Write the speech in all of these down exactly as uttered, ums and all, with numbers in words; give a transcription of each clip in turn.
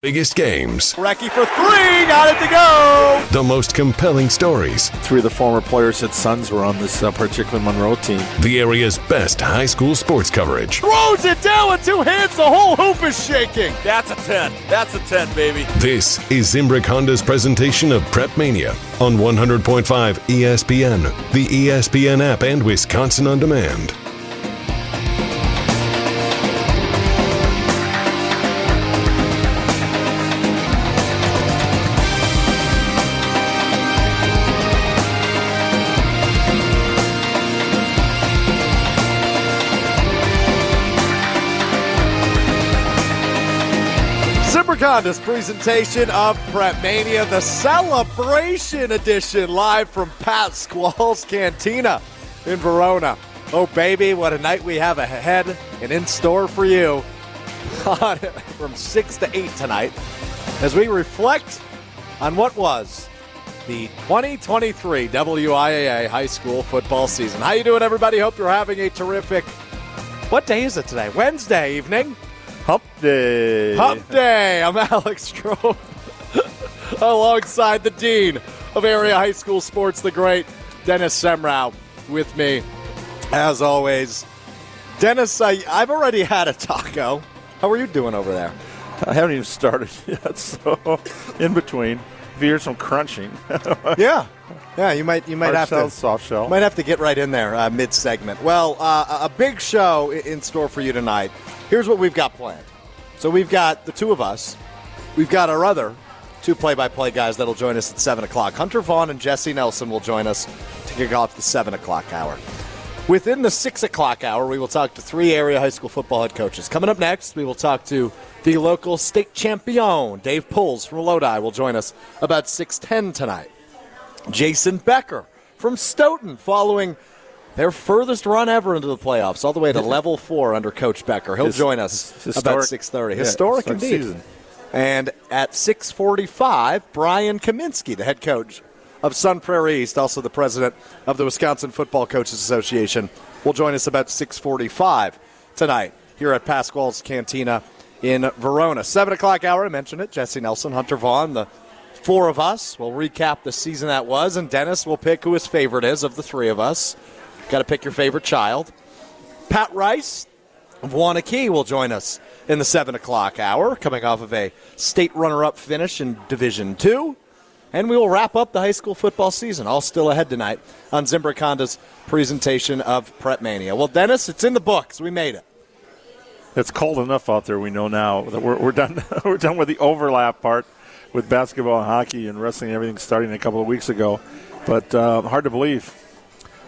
Biggest games. Recky for three, got it to go. The most compelling stories. Three of the former players at Suns were on this uh, particular Monroe team. The area's best high school sports coverage. Throws it down with two hands, the whole hoop is shaking. That's a ten, that's a ten, baby. This is Zimbrick Honda's presentation of Prep Mania on one hundred point five E S P N, the E S P N app, and Wisconsin On Demand. This presentation of Prep Mania, the celebration edition, live from Pasquale's Cantina in Verona. Oh, baby, what a night we have ahead and in store for you from six to eight tonight as we reflect on what was the twenty twenty-three W I A A high school football season. How you doing, everybody? Hope you're having a terrific, what day is it today? Wednesday evening. Hump Day. Hump Day. I'm Alex Grove alongside the Dean of Area High School Sports, the great Dennis Semrau, with me as always. Dennis, I, I've already had a taco. How are you doing over there? I haven't even started yet, so in between. If you hear some crunching. yeah. Yeah, you might you might Hard have shell, to soft shell. Might have to get right in there uh, mid segment. Well, uh, a big show in store for you tonight. Here's what we've got planned. So we've got the two of us. We've got our other two play-by-play guys that'll join us at seven o'clock. Hunter Vaughn and Jesse Nelson will join us to kick off the seven o'clock hour. Within the six o'clock hour, we will talk to three area high school football head coaches. Coming up next, we will talk to the local state champion, Dave Puls from Lodi, will join us about six ten tonight. Jason Becker from Stoughton, following their furthest run ever into the playoffs, all the way to level four under Coach Becker. He'll His, join us historic, about six thirty. Historic yeah, indeed. Season. And at six forty-five, Brian Kaminski, the head coach of Sun Prairie East, also the president of the Wisconsin Football Coaches Association, will join us about six forty-five tonight here at Pasquale's Cantina in Verona. seven o'clock hour, I mentioned it, Jesse Nelson, Hunter Vaughn, the four of us will recap the season that was, and Dennis will pick who his favorite is of the three of us. Got to pick your favorite child. Pat Rice of Waunakee will join us in the seven o'clock hour, coming off of a state runner-up finish in Division Two, and we will wrap up the high school football season. All still ahead tonight on Zimbrick Honda's presentation of Prep Mania. Well, Dennis, it's in the books. We made it. It's cold enough out there. We know now that we're, we're done. We're done with the overlap part, with basketball and hockey and wrestling and everything starting a couple of weeks ago. But uh, hard to believe,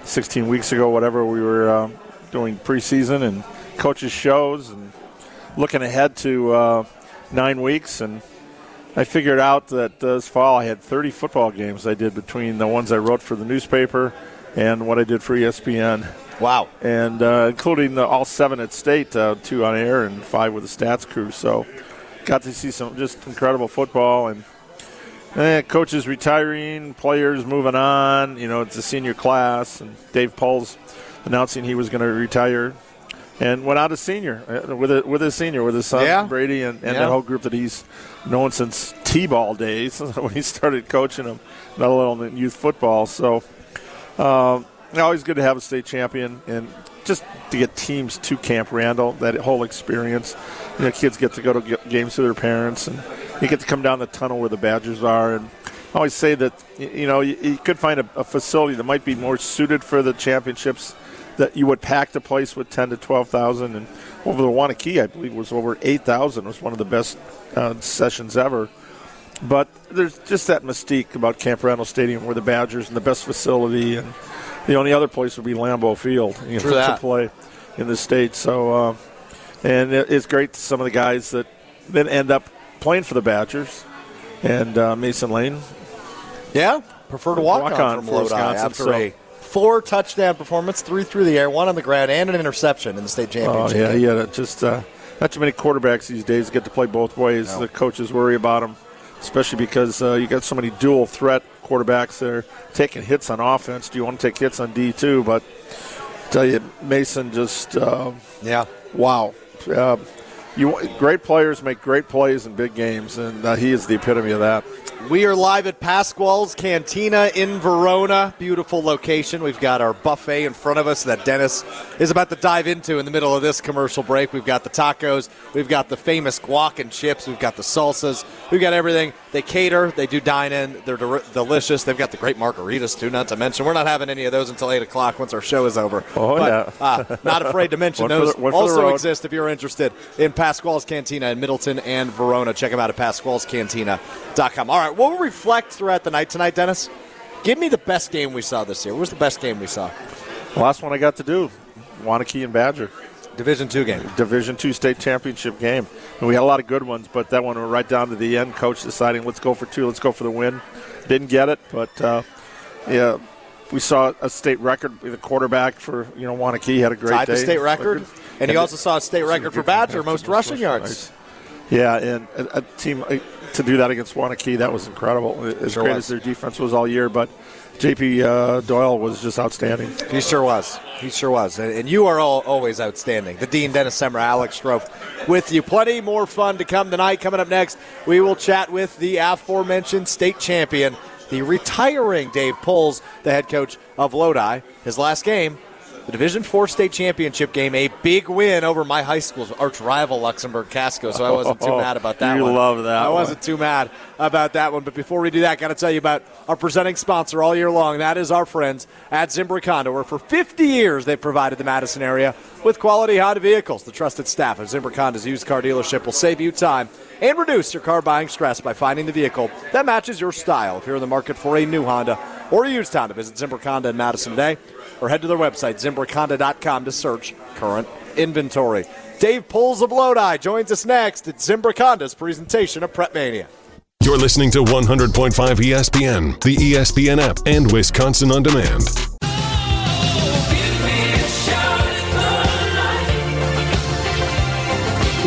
sixteen weeks ago, whatever, we were uh, doing preseason and coaches' shows and looking ahead to uh, nine weeks. And I figured out that uh, this fall I had thirty football games I did between the ones I wrote for the newspaper and what I did for E S P N. Wow. And uh, including the, all seven at state, uh, two on air and five with the stats crew. So got to see some just incredible football, and eh, coaches retiring, players moving on. You know, it's a senior class, and Dave Puls announcing he was going to retire, and went out as senior with a, with his senior, with his son yeah. Brady, and, and yeah. that whole group that he's known since T-ball days when he started coaching them, let alone youth football. So, um, always good to have a state champion, and just to get teams to Camp Randall, that whole experience. You know, kids get to go to games with their parents, and you get to come down the tunnel where the Badgers are. And I always say that, you know, you, you could find a, a facility that might be more suited for the championships, that you would pack the place with ten to twelve thousand. And over the Waunakee, I believe, was over eight thousand. It was one of the best uh, sessions ever. But there's just that mystique about Camp Randall Stadium, where the Badgers and the best facility, and the only other place would be Lambeau Field, you know, to play in the state. So, uh, and it, it's great to some of the guys that then end up playing for the Badgers, and uh, Mason Lane. Yeah, preferred to walk, walk on, on from Lodi Wisconsin, after so. a four-touchdown performance, three through the air, one on the ground, and an interception in the state championship. Oh, yeah, yeah. Just uh, not too many quarterbacks these days get to play both ways. No. The coaches worry about them, especially because uh, you got so many dual threat quarterbacks that are taking hits on offense. Do you want to take hits on D too? But I tell you, Mason just uh, yeah, wow, uh, you great players make great plays in big games, and uh, he is the epitome of that. We are live at Pasquale's Cantina in Verona. Beautiful location. We've got our buffet in front of us that Dennis is about to dive into in the middle of this commercial break. We've got the tacos. We've got the famous guac and chips. We've got the salsas. We've got everything. They cater. They do dine in. They're de- delicious. They've got the great margaritas, too, not to mention. We're not having any of those until eight o'clock once our show is over. Oh, but, yeah. uh, not afraid to mention those the, also exist if you're interested in Pasquale's Cantina in Middleton and Verona. Check them out at pasquales cantina dot com. All right. We'll reflect throughout the night tonight, Dennis. Give me the best game we saw this year. What was the best game we saw? Last one I got to do, Waunakee and Badger. Division two game. Division two state championship game. And we had a lot of good ones, but that one went right down to the end. Coach deciding, let's go for two, let's go for the win. Didn't get it, but uh, yeah, we saw a state record. The quarterback for you know Waunakee had a great Tied day. Tied the state record, and, and he also saw a state record for Badger, most rushing yards. Yeah, and a, a team a, to do that against Waunakee, that was incredible. As sure great was. as their defense was all year, but J P Uh, Doyle was just outstanding. He sure was. He sure was. And, and you are all always outstanding. The Dean, Dennis Semra, Alex Strofe with you. Plenty more fun to come tonight. Coming up next, we will chat with the aforementioned state champion, the retiring Dave Puls, the head coach of Lodi. His last game, the Division four state championship game, a big win over my high school's arch rival, Luxembourg Casco, so I wasn't too mad about that you one. You love that I one. wasn't too mad about that one. But before we do that, got to tell you about our presenting sponsor all year long. That is our friends at Zimbrick Honda, where for fifty years they've provided the Madison area with quality Honda vehicles. The trusted staff of Zimbrick Honda's used car dealership will save you time and reduce your car buying stress by finding the vehicle that matches your style. If you're in the market for a new Honda or a used Honda, visit Zimbrick Honda in Madison today, or head to their website, Zimbrick Honda dot com, to search current inventory. Dave Puls of Lodi joins us next at Zimbrick Honda's presentation of Prep Mania. You're listening to one hundred point five E S P N, the E S P N app, and Wisconsin On Demand.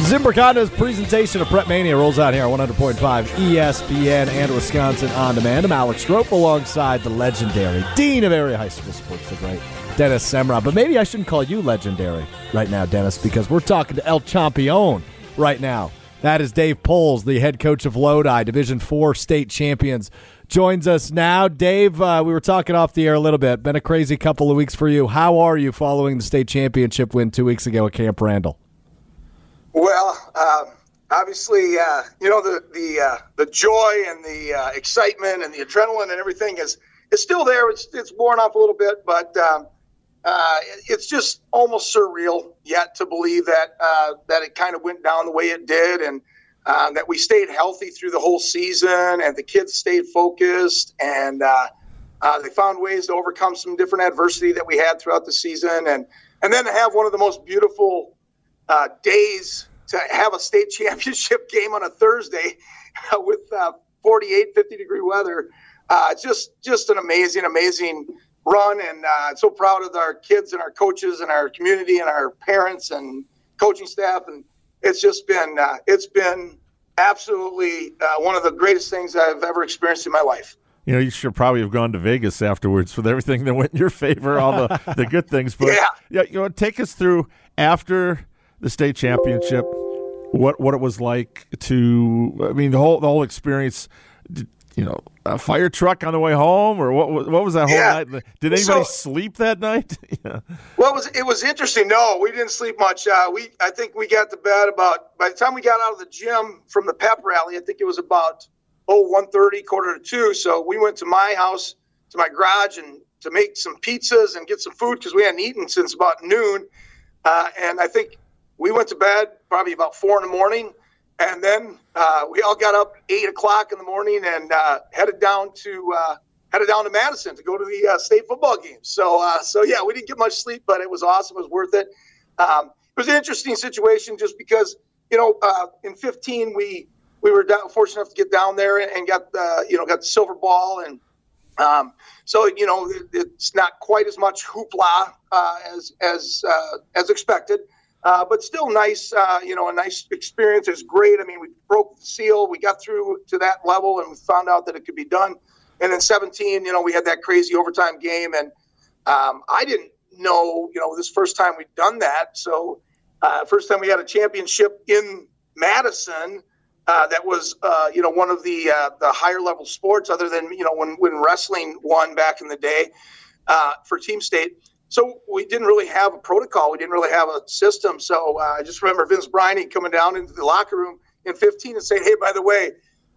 Zimbrick Honda's presentation of Prep Mania rolls out here on one hundred point five E S P N and Wisconsin On Demand. I'm Alex Strope alongside the legendary Dean of Area High School Sports, the great Dennis Semra. But maybe I shouldn't call you legendary right now, Dennis, because we're talking to El Champion right now. That is Dave Puls, the head coach of Lodi, Division four state champions, joins us now. Dave, uh, we were talking off the air a little bit. Been a crazy couple of weeks for you. How are you following the state championship win two weeks ago at Camp Randall? Well, uh, obviously, uh, you know, the the uh, the joy and the uh, excitement and the adrenaline and everything is is still there. It's it's worn off a little bit, but um, uh, it's just almost surreal yet to believe that uh, that it kind of went down the way it did, and uh, that we stayed healthy through the whole season, and the kids stayed focused, and uh, uh, they found ways to overcome some different adversity that we had throughout the season, and and then to have one of the most beautiful Uh, days to have a state championship game on a Thursday uh, with uh, forty-eight, fifty degree weather. Uh, just just an amazing, amazing run. And uh, so proud of our kids and our coaches and our community and our parents and coaching staff. And it's just been uh, it's been absolutely uh, one of the greatest things I've ever experienced in my life. You know, you should probably have gone to Vegas afterwards with everything that went in your favor, all the, the good things. But yeah. yeah, you know, take us through after the state championship, what what it was like to, I mean, the whole the whole experience, you know, a fire truck on the way home, or what what was that whole yeah. night? Did anybody so, sleep that night? yeah. Well, it was, it was interesting. No, we didn't sleep much. Uh, we I think we got to bed about, by the time we got out of the gym from the pep rally, I think it was about, oh, one thirty, quarter to two. So we went to my house, to my garage, and to make some pizzas and get some food because we hadn't eaten since about noon. Uh, and I think we went to bed probably about four in the morning, and then uh, we all got up eight o'clock in the morning and uh, headed down to uh, headed down to Madison to go to the uh, state football game. So, uh, so yeah, we didn't get much sleep, but it was awesome. It was worth it. Um, it was an interesting situation just because you know uh, in fifteen we we were down, fortunate enough to get down there and got the you know got the silver ball, and um, so you know it, it's not quite as much hoopla uh, as as uh, as expected. Uh, but still nice, uh, you know, a nice experience. It was great. I mean, we broke the seal. We got through to that level, and we found out that it could be done. And then seventeen, you know, we had that crazy overtime game. And um, I didn't know, you know, this first time we'd done that. So Uh, first time we had a championship in Madison uh, that was, uh, you know, one of the uh, the higher level sports other than, you know, when, when wrestling won back in the day uh, for Team State. So we didn't really have a protocol. We didn't really have a system. So uh, I just remember Vince Briney coming down into the locker room in fifteen and saying, hey, by the way,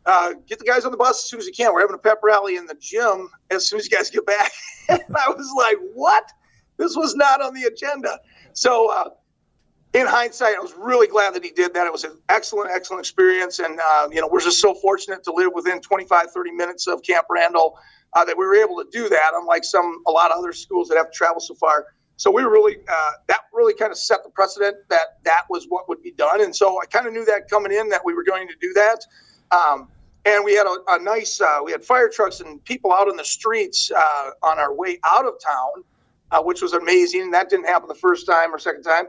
uh, get the guys on the bus as soon as you can. We're having a pep rally in the gym as soon as you guys get back. And I was like, what? This was not on the agenda. So uh, in hindsight, I was really glad that he did that. It was an excellent, excellent experience. And, uh, you know, we're just so fortunate to live within twenty-five, thirty minutes of Camp Randall. Uh, that we were able to do that, unlike some a lot of other schools that have to travel so far. So we really uh, that really kind of set the precedent that that was what would be done. And so I kind of knew that coming in that we were going to do that. Um, and we had a, a nice uh, we had fire trucks and people out in the streets uh, on our way out of town, uh, which was amazing. That didn't happen the first time or second time.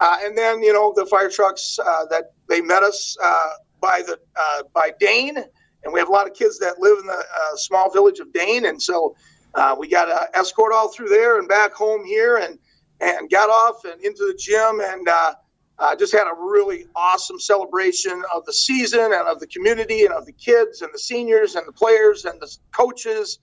Uh, and then, you know, the fire trucks uh, that they met us uh, by the uh, by Dane. And we have a lot of kids that live in the uh, small village of Dane. And so uh, we got an escort all through there and back home here and and got off and into the gym and uh, uh, just had a really awesome celebration of the season and of the community and of the kids and the seniors and the players and the coaches,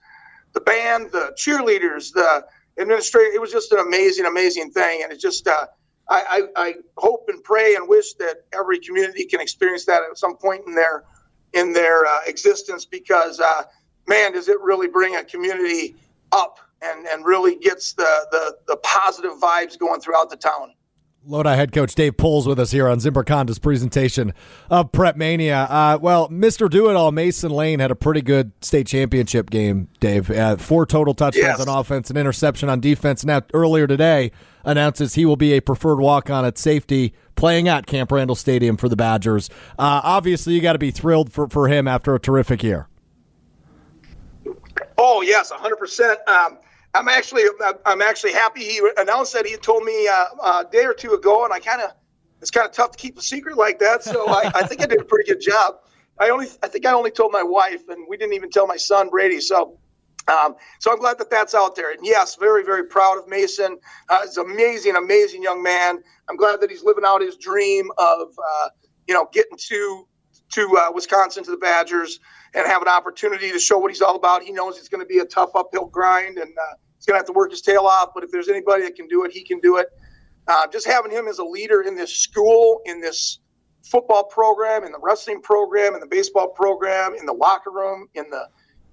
the band, the cheerleaders, the administrator. It was just an amazing, amazing thing. And it just uh, I, I, I hope and pray and wish that every community can experience that at some point in their in their uh, existence, because uh, man, does it really bring a community up and, and really gets the, the, the positive vibes going throughout the town. Lodi head coach Dave Puls with us here on Zimbrick Honda's presentation of Prep Mania. Uh, well, Mister Do-It-All Mason Lane had a pretty good state championship game, Dave. Uh, four total touchdowns yes. on offense, an interception on defense. Now, earlier today, announces he will be a preferred walk-on at safety playing at Camp Randall Stadium for the Badgers. Uh, obviously, you got to be thrilled for, for him after a terrific year. Oh, yes, one hundred percent. Um, I'm actually, I'm actually happy he announced that. He had told me uh, a day or two ago, and I kind of, it's kind of tough to keep a secret like that. So I, I think I did a pretty good job. I only, I think I only told my wife, and we didn't even tell my son Brady. So, um, so I'm glad that that's out there. And yes, very, very proud of Mason. Uh, he's an amazing, amazing young man. I'm glad that he's living out his dream of, uh, you know, getting to to uh, Wisconsin, to the Badgers, and have an opportunity to show what he's all about. He knows it's going to be a tough uphill grind, and uh, he's going to have to work his tail off. But if there's anybody that can do it, he can do it. Uh, just having him as a leader in this school, in this football program, in the wrestling program, in the baseball program, in the locker room, in the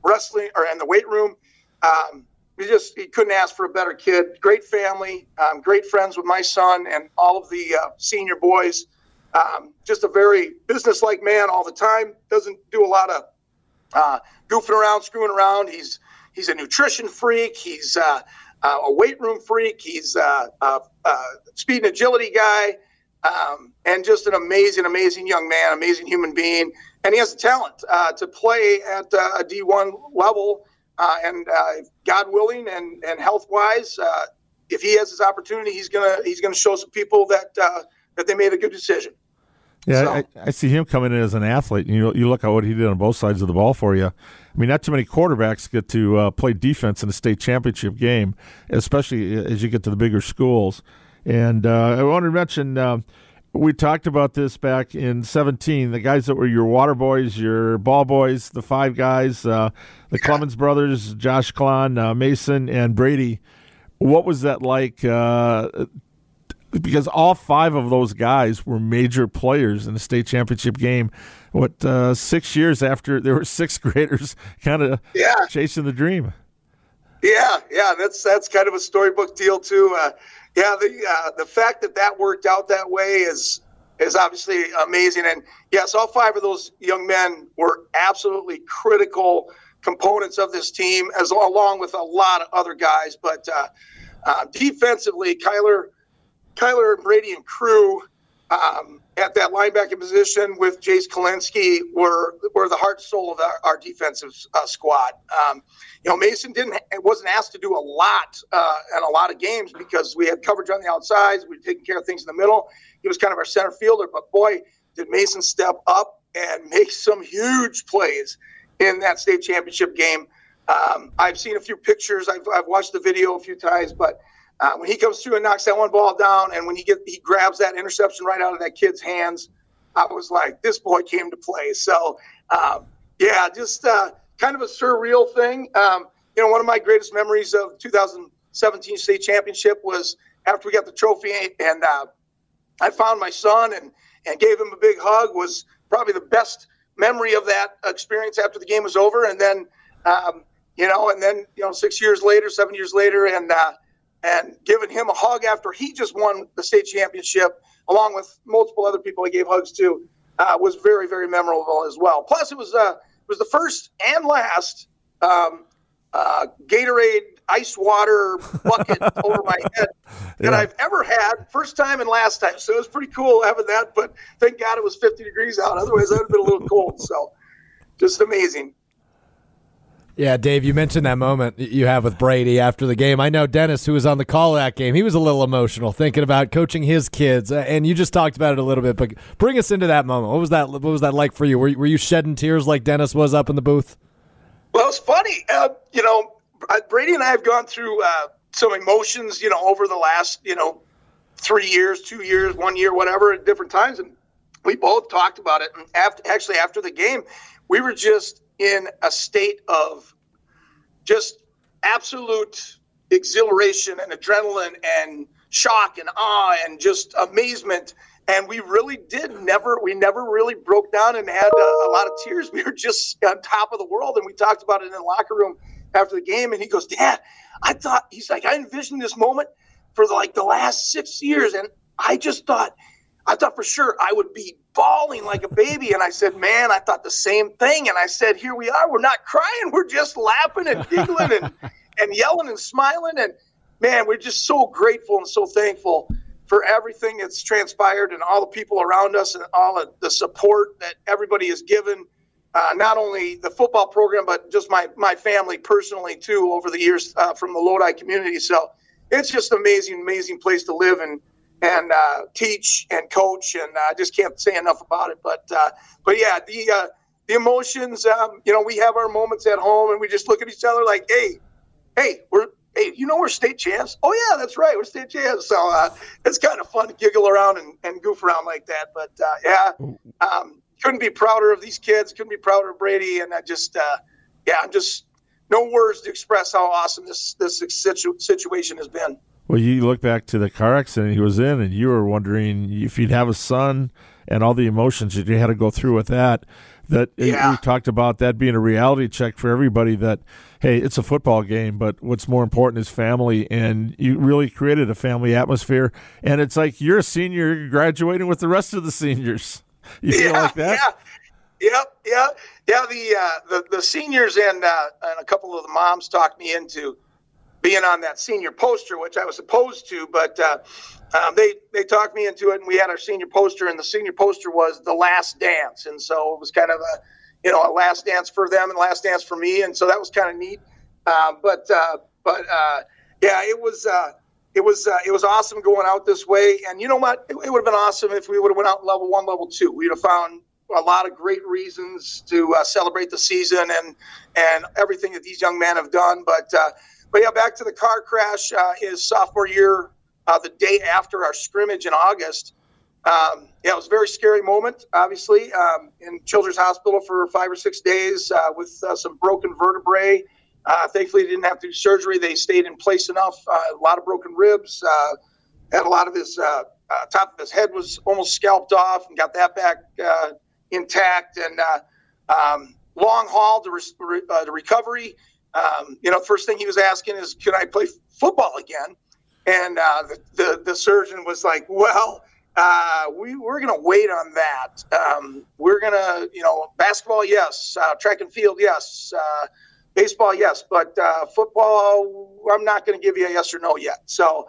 wrestling or in the weight room, um, he just he couldn't ask for a better kid. Great family, um, great friends with my son and all of the uh, senior boys. Um, just a very business-like man all the time. Doesn't do a lot of uh, goofing around, screwing around. He's he's a nutrition freak. He's uh, uh, a weight room freak. He's uh, uh, uh, speed and agility guy, um, and just an amazing, amazing young man, amazing human being. And he has the talent uh, to play at uh, a D one level. Uh, and uh, God willing, and and health-wise, uh, if he has his opportunity, he's gonna he's gonna show some people that uh, that they made a good decision. Yeah, so. I, I see him coming in as an athlete, and you, you look at what he did on both sides of the ball for you. I mean, not too many quarterbacks get to uh, play defense in a state championship game, especially as you get to the bigger schools. And uh, I want to mention, uh, we talked about this back in seventeen, the guys that were your water boys, your ball boys, the five guys, uh, the yeah. Clemens brothers, Josh Klon, uh, Mason, and Brady. What was that like uh because all five of those guys were major players in the state championship game. What, uh, six years after there were sixth graders kind of yeah. chasing the dream. Yeah, yeah, that's that's kind of a storybook deal too. Uh, yeah, the uh, the fact that that worked out that way is is obviously amazing. And yes, all five of those young men were absolutely critical components of this team, as along with a lot of other guys. But uh, uh, defensively, Kyler. Kyler and Brady and Crew um, at that linebacker position with Jace Kalinske were were the heart and soul of our, our defensive uh, squad. Um, you know, Mason didn't wasn't asked to do a lot uh, in a lot of games because we had coverage on the outsides. We were taking care of things in the middle. He was kind of our center fielder, but boy, did Mason step up and make some huge plays in that state championship game. Um, I've seen a few pictures. I've, I've watched the video a few times, but Uh, when he comes through and knocks that one ball down, and when he get he grabs that interception right out of that kid's hands, I was like, this boy came to play. So, um, yeah, just uh, kind of a surreal thing. Um, you know, one of my greatest memories of two thousand seventeen state championship was after we got the trophy, and uh, I found my son and and gave him a big hug. Was probably the best memory of that experience after the game was over. And then, um, you know, and then, you know, six years later, seven years later, and uh, and giving him a hug after he just won the state championship, along with multiple other people I gave hugs to, uh, was very, very memorable as well. Plus, it was, uh, it was the first and last um, uh, Gatorade ice water bucket over my head that yeah. I've ever had, first time and last time. So it was pretty cool having that, but thank God it was fifty degrees out. Otherwise, that would have been a little cold. So just amazing. Yeah, Dave, you mentioned that moment you have with Brady after the game. I know Dennis, who was on the call that game, he was a little emotional thinking about coaching his kids, and you just talked about it a little bit, but bring us into that moment. What was that, what was that like for you? Were, were you shedding tears like Dennis was up in the booth? Well, it's funny. Uh, you know, Brady and I have gone through uh, some emotions, you know, over the last, you know, three years, two years, one year, whatever, at different times, and we both talked about it. And after, actually after the game, we were just in a state of just absolute exhilaration and adrenaline and shock and awe and just amazement. And we really did never, we never really broke down and had a, a lot of tears. We were just on top of the world. And we talked about it in the locker room after the game. And he goes, Dad, I thought, he's like, I envisioned this moment for like the last six years. And I just thought, I thought for sure I would be bawling like a baby. And I said, man, I thought the same thing. And I said, here we are. We're not crying. We're just laughing and giggling and, and yelling and smiling. And, man, we're just so grateful and so thankful for everything that's transpired and all the people around us and all of the support that everybody has given, uh, not only the football program, but just my, my family personally, too, over the years uh, from the Lodi community. So it's just an amazing, amazing place to live and and uh, teach and coach, and I uh, just can't say enough about it. But, uh, but yeah, the uh, the emotions, um, you know, we have our moments at home, and we just look at each other like, hey, hey, we're hey, you know we're state champs? Oh, yeah, that's right, we're state champs. So uh, it's kind of fun to giggle around and, and goof around like that. But, uh, yeah, um, couldn't be prouder of these kids, couldn't be prouder of Brady, and I just, uh, yeah, I'm just no words to express how awesome this, this situ- situation has been. Well, you look back to the car accident he was in, and you were wondering if you'd have a son and all the emotions that you had to go through with that. That yeah. We talked about that being a reality check for everybody that, hey, it's a football game, but what's more important is family, and you really created a family atmosphere. And it's like you're a senior, you're graduating with the rest of the seniors. You feel yeah, like that? Yeah. Yep, yeah, yeah. The uh, the, the seniors and, uh, and a couple of the moms talked me into being on that senior poster, which I was opposed to, but uh, um, they they talked me into it, and we had our senior poster, and the senior poster was The Last Dance, and so it was kind of a, you know, a last dance for them and last dance for me, and so that was kind of neat. Uh, but uh, but uh, yeah, it was uh, it was uh, it was awesome going out this way, and you know what? It, it would have been awesome if we would have went out level one, level two. We'd have found a lot of great reasons to uh, celebrate the season and and everything that these young men have done, but. Uh, But, yeah, back to the car crash, uh, his sophomore year, uh, the day after our scrimmage in August. Um, yeah, it was a very scary moment, obviously, um, in Children's Hospital for five or six days uh, with uh, some broken vertebrae. Uh, thankfully, he didn't have to do surgery. They stayed in place enough. Uh, a lot of broken ribs. Uh, had a lot of his uh, uh, top of his head was almost scalped off and got that back uh, intact. And uh, um, long haul to, re- uh, to recovery. Um, you know, first thing he was asking is, can I play f- football again? And uh, the, the, the surgeon was like, well, uh, we, we're going to wait on that. Um, we're going to, you know, basketball, yes. Uh, track and field, yes. Uh, baseball, yes. But uh, football, I'm not going to give you a yes or no yet. So,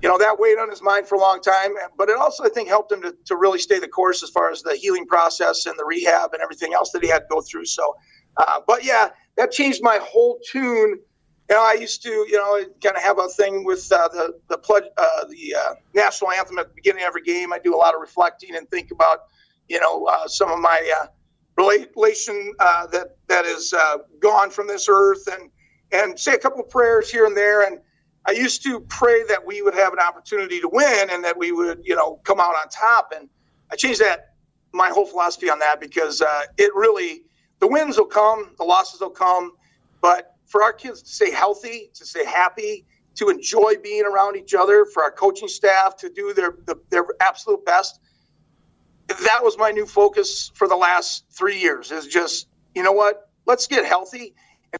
you know, that weighed on his mind for a long time. But it also, I think, helped him to, to really stay the course as far as the healing process and the rehab and everything else that he had to go through. So, uh, but, yeah. That changed my whole tune. You know, I used to, you know, kind of have a thing with uh, the the, pledge, uh, the uh, national anthem at the beginning of every game. I do a lot of reflecting and think about, you know, uh, some of my uh, relation uh, that that is uh, gone from this earth, and and say a couple of prayers here and there. And I used to pray that we would have an opportunity to win and that we would, you know, come out on top. And I changed that, my whole philosophy on that, because uh, it really, the wins will come, the losses will come. But for our kids to stay healthy, to stay happy, to enjoy being around each other, for our coaching staff to do their their absolute best, that was my new focus for the last three years is just, you know what, let's get healthy.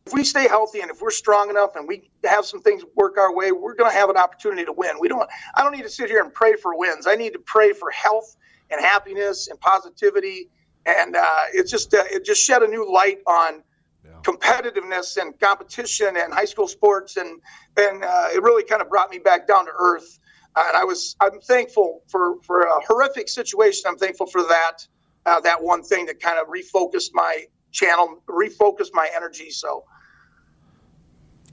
If we stay healthy and if we're strong enough and we have some things work our way, we're going to have an opportunity to win. We don't, I don't need to sit here and pray for wins. I need to pray for health and happiness and positivity. And uh, it's just, uh, it just shed a new light on yeah. competitiveness and competition and high school sports. And, and uh, it really kind of brought me back down to earth. Uh, and I was, I'm thankful for, for a horrific situation. I'm thankful for that, uh, that one thing that kind of refocused my channel, refocused my energy. So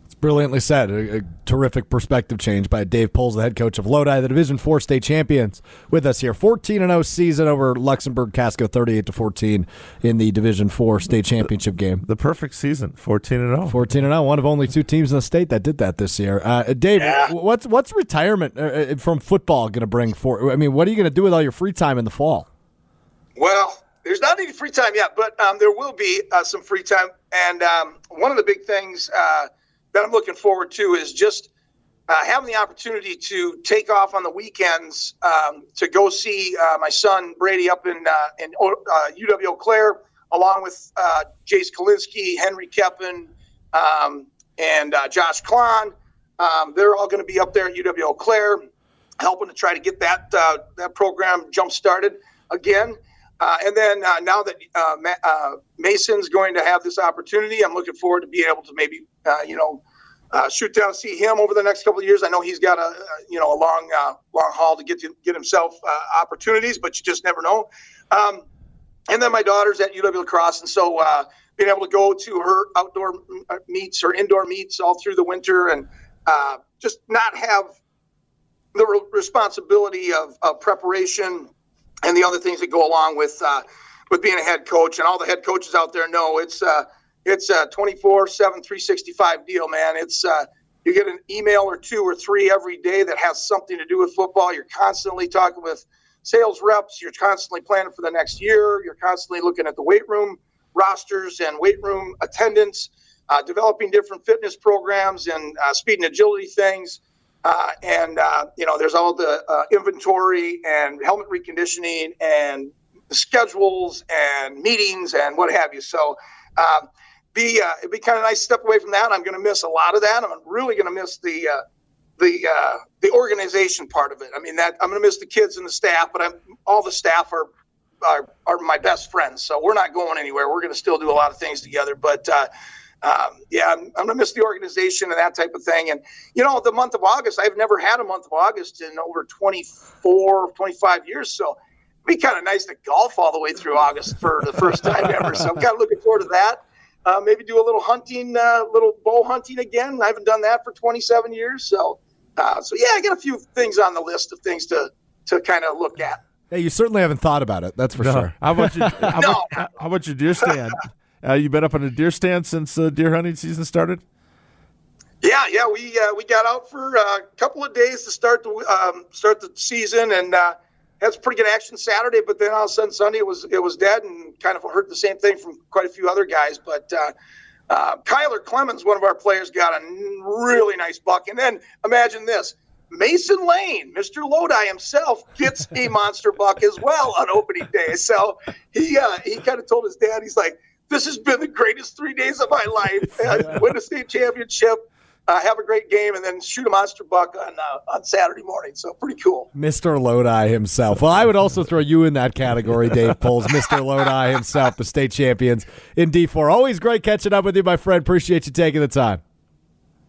it's brilliantly said. A, a terrific perspective change by Dave Puls, the head coach of Lodi, the Division Four state champions, with us here. fourteen and oh season over Luxembourg Casco, thirty-eight to fourteen in the Division Four state championship game. The perfect season, fourteen and oh fourteen and oh one of only two teams in the state that did that this year. Uh, Dave, yeah. what's what's retirement from football going to bring for? I mean, what are you going to do with all your free time in the fall? Well, there's not any free time yet, but um, there will be uh, some free time. And um, one of the big things uh, that I'm looking forward to is just uh, having the opportunity to take off on the weekends um, to go see uh, my son, Brady, up in uh, in uh, U W Eau Claire, along with uh, Jace Kalinske, Henry Keppen, um, and uh, Josh Klon. Um, they're all going to be up there at U W Eau Claire, helping to try to get that uh, that program jump-started again. Uh, and then uh, now that uh, Ma- uh, Mason's going to have this opportunity, I'm looking forward to being able to maybe, uh, you know, uh, shoot down and see him over the next couple of years. I know he's got a, uh, you know, a long, uh, long haul to get to get himself uh, opportunities, but you just never know. Um, and then my daughter's at U W La Crosse, and so uh, being able to go to her outdoor meets or indoor meets all through the winter, and uh, just not have the re- responsibility of, of preparation and the other things that go along with uh, with being a head coach. And all the head coaches out there know it's uh, it's a twenty-four seven, three sixty-five deal, man. It's uh, you get an email or two or three every day that has something to do with football. You're constantly talking with sales reps. You're constantly planning for the next year. You're constantly looking at the weight room rosters and weight room attendance, uh, developing different fitness programs and uh, speed and agility things. Uh, and, uh, you know, there's all the uh, inventory and helmet reconditioning and schedules and meetings and what have you. So uh, be, uh, it'd be kind of nice to step away from that. I'm going to miss a lot of that. I'm really going to miss the uh, the uh, the organization part of it. I mean, that I'm going to miss the kids and the staff, but I'm, all the staff are, are are my best friends. So we're not going anywhere. We're going to still do a lot of things together. But uh Um, yeah, I'm, I'm going to miss the organization and that type of thing. And, you know, the month of August, I've never had a month of August in over twenty-four, twenty-five years. So it'd be kind of nice to golf all the way through August for the first time ever. So I'm kind of looking forward to that. Uh, maybe do a little hunting, uh, little bow hunting again. I haven't done that for twenty-seven years. So, uh, so yeah, I got a few things on the list of things to, to kind of look at. Hey, you certainly haven't thought about it. That's for no. sure. How about you, how no. about, how, how about your deer stand? Uh, you been up on a deer stand since uh, deer hunting season started? Yeah, yeah, we uh, we got out for a couple of days to start the um, start the season, and uh, had some pretty good action Saturday. But then all of a sudden Sunday it was it was dead, and kind of heard the same thing from quite a few other guys. But uh, uh, Kyler Clemens, one of our players, got a really nice buck. And then imagine this: Mason Lane, Mister Lodi himself, gets a monster buck as well on opening day. So he uh, he kind of told his dad, he's like, this has been the greatest three days of my life. Uh, win a state championship, uh, have a great game, and then shoot a monster buck on uh, on Saturday morning. So pretty cool. Mister Lodi himself. Well, I would also throw you in that category, Dave Puls. Mister Lodi himself, the state champions in D four. Always great catching up with you, my friend. Appreciate you taking the time.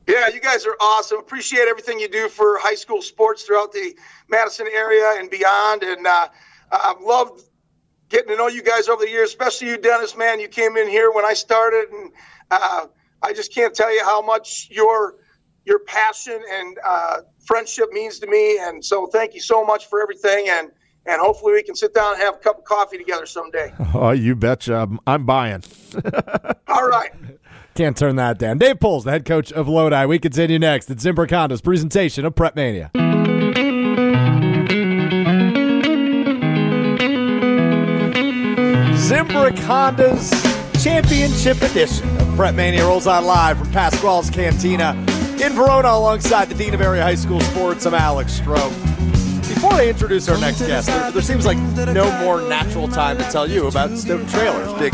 Yeah, you guys are awesome. Appreciate everything you do for high school sports throughout the Madison area and beyond. And uh, I've loved getting to know you guys over the years, especially you, Dennis, man. You came in here when I started, and uh, I just can't tell you how much your your passion and uh, friendship means to me. And so thank you so much for everything, and, and hopefully we can sit down and have a cup of coffee together someday. Oh, you betcha. I'm, I'm buying. All right. Can't turn that down. Dave Puls, the head coach of Lodi. We continue next at Zimbrick Honda's presentation of Prep Mania. Zimbrick Honda's championship edition of Prep Mania rolls on live from Pasquale's Cantina in Verona alongside the Dean of Area High School Sports. I'm Alex Stroh. Before I introduce our next guest, there, there seems like no more natural time to tell you about Stoughton Trailers. Big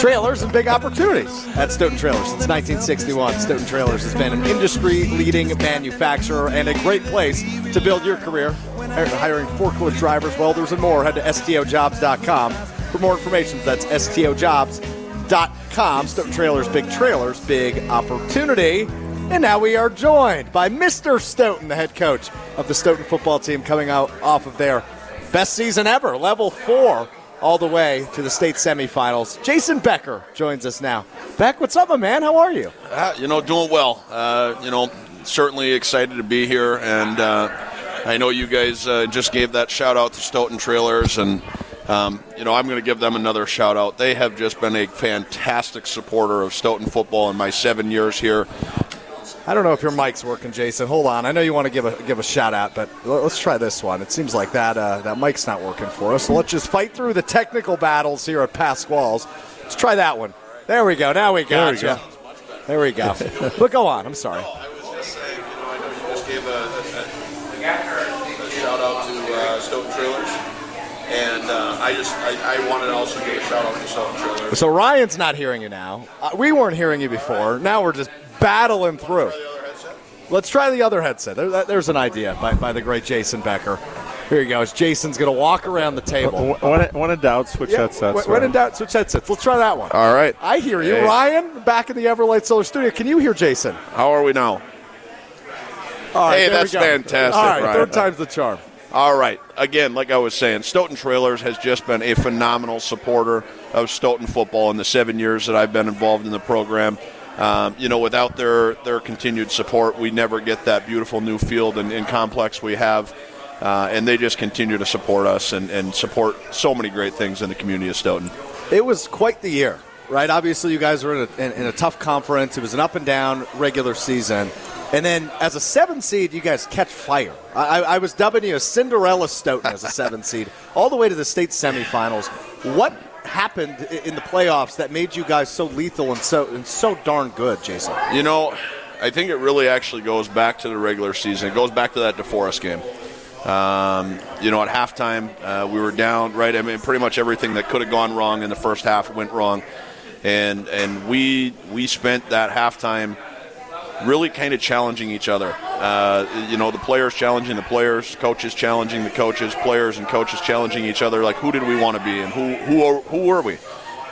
trailers and big opportunities at Stoughton Trailers. Since nineteen sixty-one, Stoughton Trailers has been an industry-leading manufacturer and a great place to build your career. Hiring forklift drivers, welders, and more, head to S T O jobs dot com. For more information, that's S T O jobs dot com. Stoughton Trailers, big trailers, big opportunity. And now we are joined by Mister Stoughton, the head coach of the Stoughton football team, coming out off of their best season ever, level four, all the way to the state semifinals. Jason Becker joins us now. Beck, what's up, my man? How are you? Uh, you know, doing well. Uh, you know, certainly excited to be here. And uh, I know you guys uh, just gave that shout-out to Stoughton Trailers. And, um, you know, I'm going to give them another shout-out. They have just been a fantastic supporter of Stoughton football in my seven years here. I don't know if your mic's working, Jason. Hold on. I know you want to give a give a shout out, but let's try this one. It seems like that uh, that mic's not working for us. So let's just fight through the technical battles here at Pasquale's. Let's try that one. There we go. Now we got you. There we go. But go on. I'm sorry. No, I was just saying, you know, I know you just gave a, a, a shout out to uh, Stoughton Trailers. And uh, I just I, I wanted to also give a shout out to Stoughton Trailers. So Ryan's not hearing you now. Uh, we weren't hearing you before. Now we're just battling through. Let's try the other headset. There, there's an idea by, by the great Jason Becker. Here he goes. Jason's going to walk around the table. When, when in doubt, switch yeah, headsets. When right. in doubt, switch headsets. Let's try that one. All right. I hear you. Hey. Ryan, back in the Everlight Solar Studio. Can you hear Jason? How are we now? All right, hey, that's fantastic. All right, Ryan. Third time's the charm. All right. Again, like I was saying, Stoughton Trailers has just been a phenomenal supporter of Stoughton football in the seven years that I've been involved in the program. Um, you know, without their, their continued support, we never get that beautiful new field and, and complex we have. Uh, and they just continue to support us and, and support so many great things in the community of Stoughton. It was quite the year, right? Obviously, you guys were in a, in, in a tough conference. It was an up-and-down regular season. And then as a seven seed, you guys catch fire. I, I was dubbing you a Cinderella Stoughton as a seven seed, all the way to the state semifinals. What happened in the playoffs that made you guys so lethal and so and so darn good, Jason? You know, I think it really actually goes back to the regular season. It goes back to that DeForest game. Um, you know, at halftime, uh, we were down, right? I mean, pretty much everything that could have gone wrong in the first half went wrong. And, and we we spent that halftime really kind of challenging each other. Uh, you know, the players challenging the players, coaches challenging the coaches, players and coaches challenging each other. Like, who did we want to be and who who are, who were we?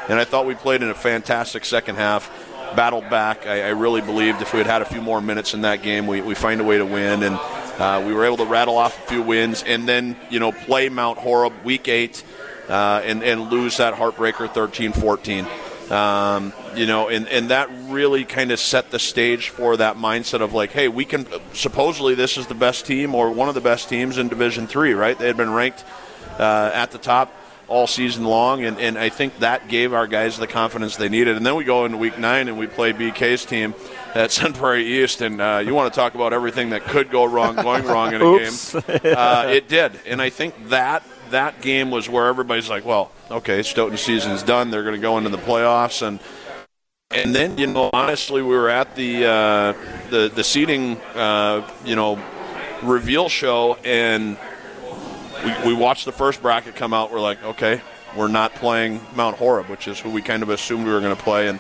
And I thought we played in a fantastic second half, battled back. I, I really believed if we had had a few more minutes in that game, we, we find a way to win. And uh, we were able to rattle off a few wins and then, you know, play Mount Horeb week eight uh, and, and lose that heartbreaker thirteen fourteen. Um, you know, and, and that really kind of set the stage for that mindset of like, hey, we can, supposedly this is the best team or one of the best teams in Division three, right? They had been ranked uh, at the top all season long, and, and I think that gave our guys the confidence they needed. And then we go into week nine and we play B K's team at Sun Prairie East, and uh, you want to talk about everything that could go wrong going wrong in a Oops. game. Uh, it did, and I think that that game was where everybody's like, well, okay, Stoughton season's done. They're going to go into the playoffs. And and then, you know, honestly, we were at the uh, the, the seeding, uh, you know, reveal show, and we, we watched the first bracket come out. We're like, okay, we're not playing Mount Horeb, which is who we kind of assumed we were going to play. And,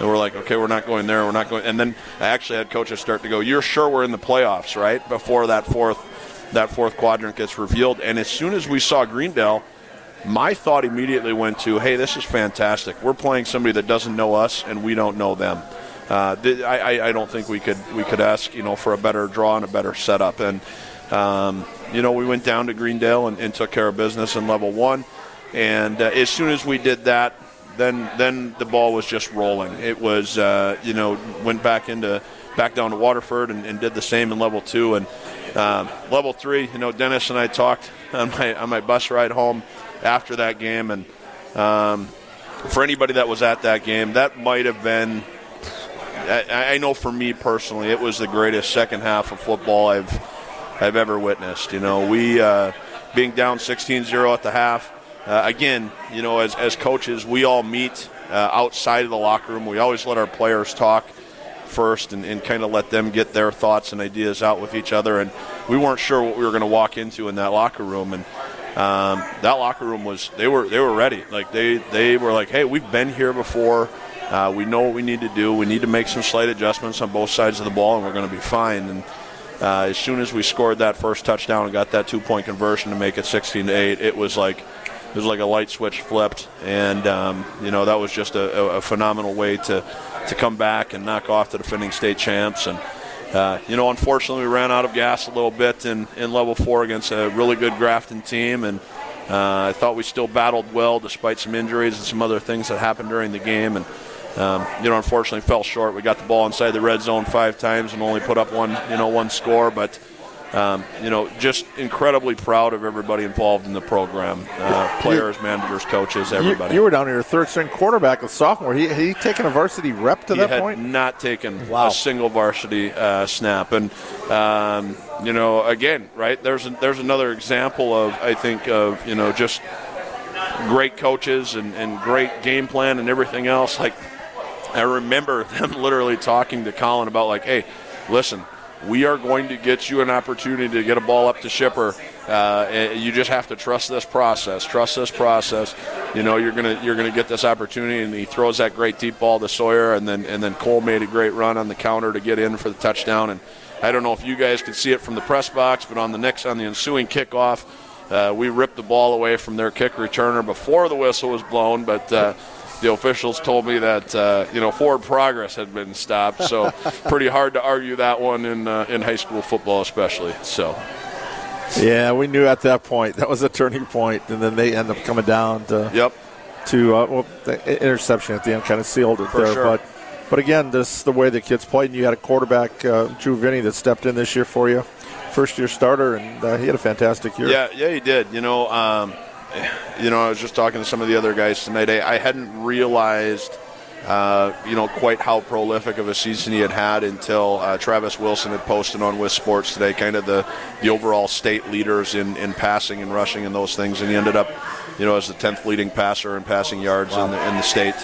and we're like, okay, we're not going there. We're not going. And then I actually had coaches start to go, you're sure we're in the playoffs, right, before that fourth that fourth quadrant gets revealed. And as soon as we saw Greendale, my thought immediately went to, hey, this is fantastic. We're playing somebody that doesn't know us, and we don't know them. Uh, th- I, I don't think we could we could ask, you know, for a better draw and a better setup. And, um, you know, we went down to Greendale and, and took care of business in level one. And uh, as soon as we did that, then then the ball was just rolling. It was, uh, you know, went back into back down to Waterford and, and did the same in level two. And um, level three, you know, Dennis and I talked on my on my bus ride home after that game, and um, for anybody that was at that game, that might have been I, I know for me personally, it was the greatest second half of football I've I've ever witnessed. You know, we uh, being down sixteen zero at the half. Uh, again, you know, as as coaches, we all meet uh, outside of the locker room. We always let our players talk first and, and kind of let them get their thoughts and ideas out with each other. And we weren't sure what we were going to walk into in that locker room. And um, that locker room was they were they were ready. Like they they were like, hey, we've been here before. Uh, we know what we need to do. We need to make some slight adjustments on both sides of the ball, and we're going to be fine. And uh, as soon as we scored that first touchdown and got that two-point conversion to make it sixteen to eight, it was like it was like a light switch flipped. And um, you know, that was just a, a phenomenal way to to come back and knock off the defending state champs. And uh, you know, unfortunately, we ran out of gas a little bit in in level four against a really good Grafton team. And uh, I thought we still battled well despite some injuries and some other things that happened during the game. And Um, you know, unfortunately, fell short. We got the ball inside the red zone five times and only put up one, you know, one score. But, um, you know, just incredibly proud of everybody involved in the program, uh, players, managers, coaches, everybody. You, you were down to your third-string quarterback, a sophomore. He he taken a varsity rep to he that had point? Not taken wow. a single varsity uh, snap. And um, you know, again, right? There's a, there's another example of I think of you know just great coaches and, and great game plan and everything else like. I remember them literally talking to Colin about, like, hey, listen, we are going to get you an opportunity to get a ball up to Shipper. Uh, you just have to trust this process, trust this process. You know, you're gonna you're gonna get this opportunity. And he throws that great deep ball to Sawyer, and then and then Cole made a great run on the counter to get in for the touchdown. And I don't know if you guys could see it from the press box, but on the next on the ensuing kickoff, uh, we ripped the ball away from their kick returner before the whistle was blown, but. Uh, The officials told me that, uh, you know, forward progress had been stopped. So pretty hard to argue that one in uh, in high school football especially. So, yeah, we knew at that point. That was a turning point. And then they end up coming down to yep. to uh, well, the interception at the end kind of sealed it For there. Sure. But, but, again, this the way the kids played. And you had a quarterback, uh, Drew Vinnie, that stepped in this year for you, first-year starter, and uh, he had a fantastic year. Yeah, yeah, he did. You know, um, You know, I was just talking to some of the other guys tonight. I hadn't realized, uh, you know, quite how prolific of a season he had had until uh, Travis Wilson had posted on Wiz Sports today, kind of the, the overall state leaders in, in passing and rushing and those things. And he ended up, you know, as the tenth leading passer in passing yards wow. in, the, in the state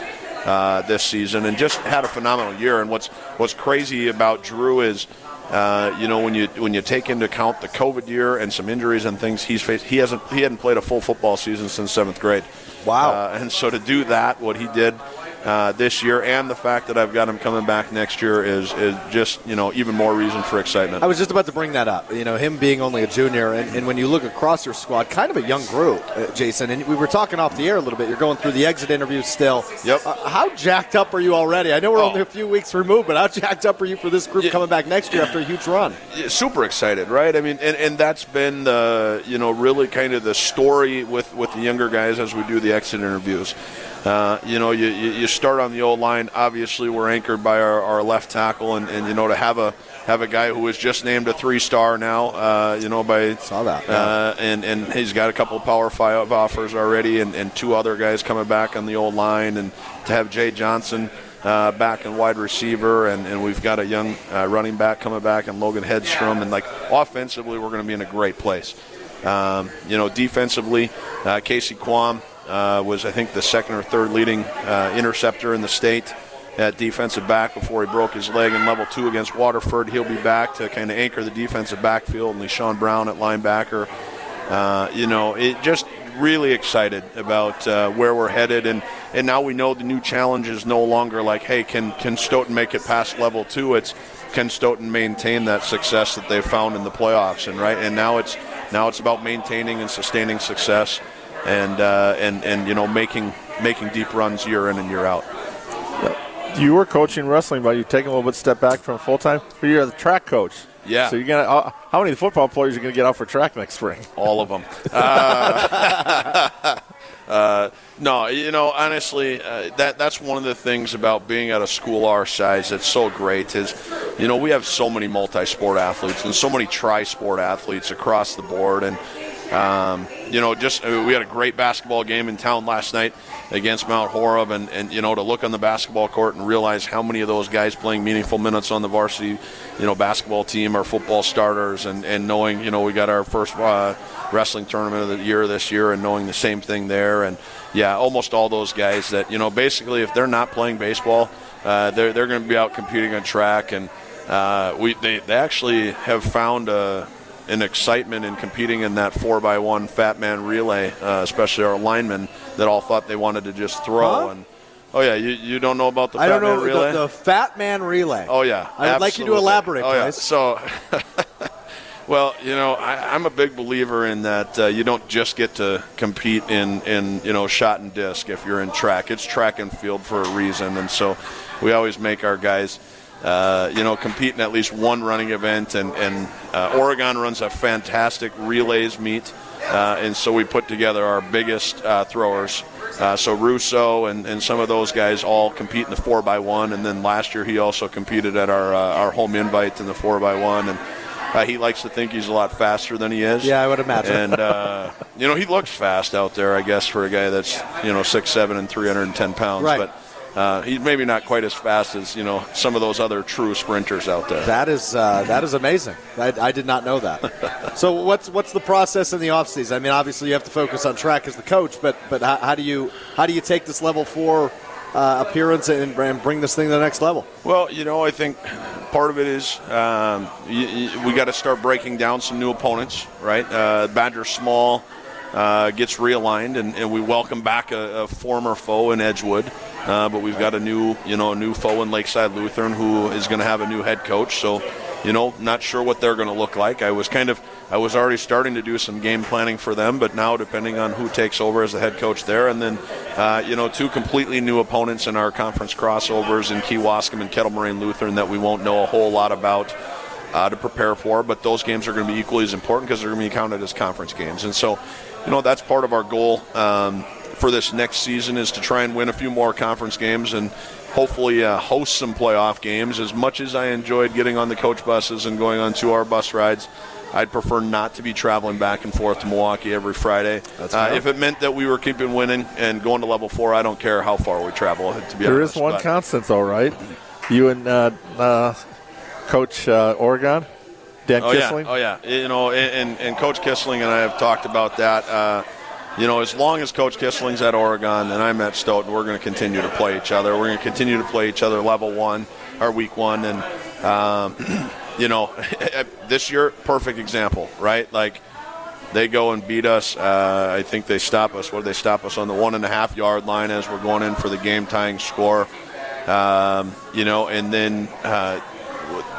uh, this season, and just had a phenomenal year. And what's what's crazy about Drew is, Uh, you know, when you when you take into account the COVID year and some injuries and things he's faced, he hasn't he hadn't played a full football season since seventh grade. Wow! Uh, and so to do that, what he did uh, this year, and the fact that I've got him coming back next year is is just you know even more reason for excitement. I was just about to bring that up. You know, him being only a junior, and, and when you look across your squad, kind of a young group, uh, Jason. And we were talking off the air a little bit. You're going through the exit interviews still. Yep. Uh, how jacked up are you already? I know we're oh. only a few weeks removed, but how jacked up are you for this group yeah. coming back next year after? Huge run. Yeah, super excited, right? I mean, and, and that's been the, you know, really kind of the story with, with the younger guys as we do the exit interviews. Uh, you know, you, you start on the O-line. Obviously, we're anchored by our, our left tackle, and, and, you know, to have a have a guy who was just named a three-star now, uh, you know, by saw that, yeah. uh, and, and he's got a couple of Power Five offers already, and, and two other guys coming back on the O-line, and to have Jay Johnson Uh, back and wide receiver, and, and we've got a young uh, running back coming back and Logan Hedstrom, and like offensively we're going to be in a great place. Um, you know, defensively, uh, Casey Quam uh, was I think the second or third leading uh, interceptor in the state at defensive back before he broke his leg in level two against Waterford. He'll be back to kind of anchor the defensive backfield, and LeSean Brown at linebacker. Uh, you know, it just really excited about uh, where we're headed, and, and now we know the new challenge is no longer like, hey, can can Stoughton make it past level two? It's can Stoughton maintain that success that they've found in the playoffs, and right, and now it's now it's about maintaining and sustaining success, and uh, and and you know making making deep runs year in and year out. You were coaching wrestling, but you taking a little bit step back from full time. You're the track coach. Yeah. So you're gonna. Uh, how many of the football players are going to get out for track next spring? All of them. Uh, uh, no, you know, honestly, uh, that that's one of the things about being at a school our size that's so great is, you know, we have so many multi-sport athletes and so many tri-sport athletes across the board, and Um, you know, just we had a great basketball game in town last night against Mount Horeb, and, and you know, to look on the basketball court and realize how many of those guys playing meaningful minutes on the varsity, you know, basketball team are football starters, and, and knowing, you know, we got our first uh, wrestling tournament of the year this year, and knowing the same thing there. And yeah, almost all those guys that, you know, basically if they're not playing baseball, uh, they're, they're going to be out competing on track. And uh, we they, they actually have found a an excitement in competing in that four by one fat man relay, uh, especially our linemen that all thought they wanted to just throw. Huh? And oh yeah, you, you don't know about the I fat don't man know, relay? The, the fat man relay. Oh yeah, I'd absolutely. like you to elaborate, oh, guys. Yeah. So, well, you know, I, I'm a big believer in that uh, you don't just get to compete in in you know shot and disc if you're in track. It's track and field for a reason, and so we always make our guys. Uh, you know, compete in at least one running event, and, and uh, Oregon runs a fantastic relays meet, uh, and so we put together our biggest uh, throwers. Uh, so Russo and, and some of those guys all compete in the four by one, and then last year he also competed at our uh, our home invite in the four by one, and uh, he likes to think he's a lot faster than he is. Yeah, I would imagine. And, uh, you know, he looks fast out there, I guess, for a guy that's, you know, six foot seven and three hundred ten pounds. Right. But, Uh, he's maybe not quite as fast as, you know, some of those other true sprinters out there. That is uh, that is amazing. I, I did not know that. So what's what's the process in the off season? I mean, obviously you have to focus on track as the coach, but but how, how do you how do you take this level four uh, appearance and, and bring this thing to the next level? Well, you know, I think part of it is um, you, you, we got to start breaking down some new opponents, right? Uh, Badger small. Uh, gets realigned, and, and we welcome back a, a former foe in Edgewood, uh, but we've got a new, you know, a new foe in Lakeside Lutheran who is going to have a new head coach. So, you know, not sure what they're going to look like. I was kind of, I was already starting to do some game planning for them, but now depending on who takes over as the head coach there, and then, uh, you know, two completely new opponents in our conference crossovers in Kewaskum and Kettle Moraine Lutheran that we won't know a whole lot about. Uh, to prepare for, but those games are going to be equally as important because they're going to be counted as conference games. And so, you know, that's part of our goal um, for this next season is to try and win a few more conference games and hopefully uh, host some playoff games. As much as I enjoyed getting on the coach buses and going on two-hour bus rides, I'd prefer not to be traveling back and forth to Milwaukee every Friday. That's uh, if it meant that we were keeping winning and going to level four, I don't care how far we travel, to be there honest. There is one but. constant, though, right? You and uh, uh Coach uh, Oregon, Dan oh, Kissling. Yeah. Oh, yeah. You know, and, and Coach Kissling and I have talked about that. Uh, you know, as long as Coach Kissling's at Oregon and I'm at Stoughton, we're going to continue to play each other. We're going to continue to play each other level one, or week one. And, um, you know, this year, perfect example, right? Like, they go and beat us. Uh, I think they stop us. What did they stop us on the one-and-a-half-yard line as we're going in for the game-tying score? Um, you know, and then uh, –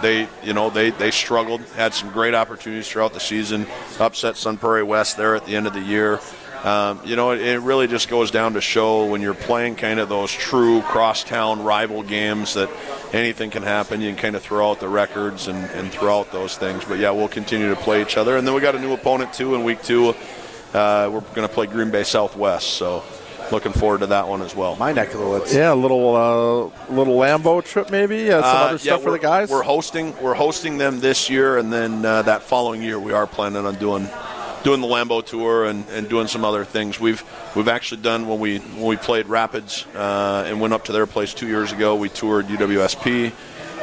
They, you know, they, they struggled, had some great opportunities throughout the season, upset Sun Prairie West there at the end of the year. Um, you know, it, it really just goes down to show when you're playing kind of those true crosstown rival games that anything can happen. You can kind of throw out the records and, and throw out those things. But, yeah, we'll continue to play each other. And then we got a new opponent, too, in week two. Uh, we're going to play Green Bay Southwest, so looking forward to that one as well. My neck of the woods. Yeah, a little uh, little Lambo trip maybe. Uh, some uh, other yeah, stuff for the guys. We're hosting we're hosting them this year, and then uh, that following year we are planning on doing doing the Lambo tour and, and doing some other things. We've we've actually done when we when we played Rapids uh, and went up to their place two years ago. We toured U W S P,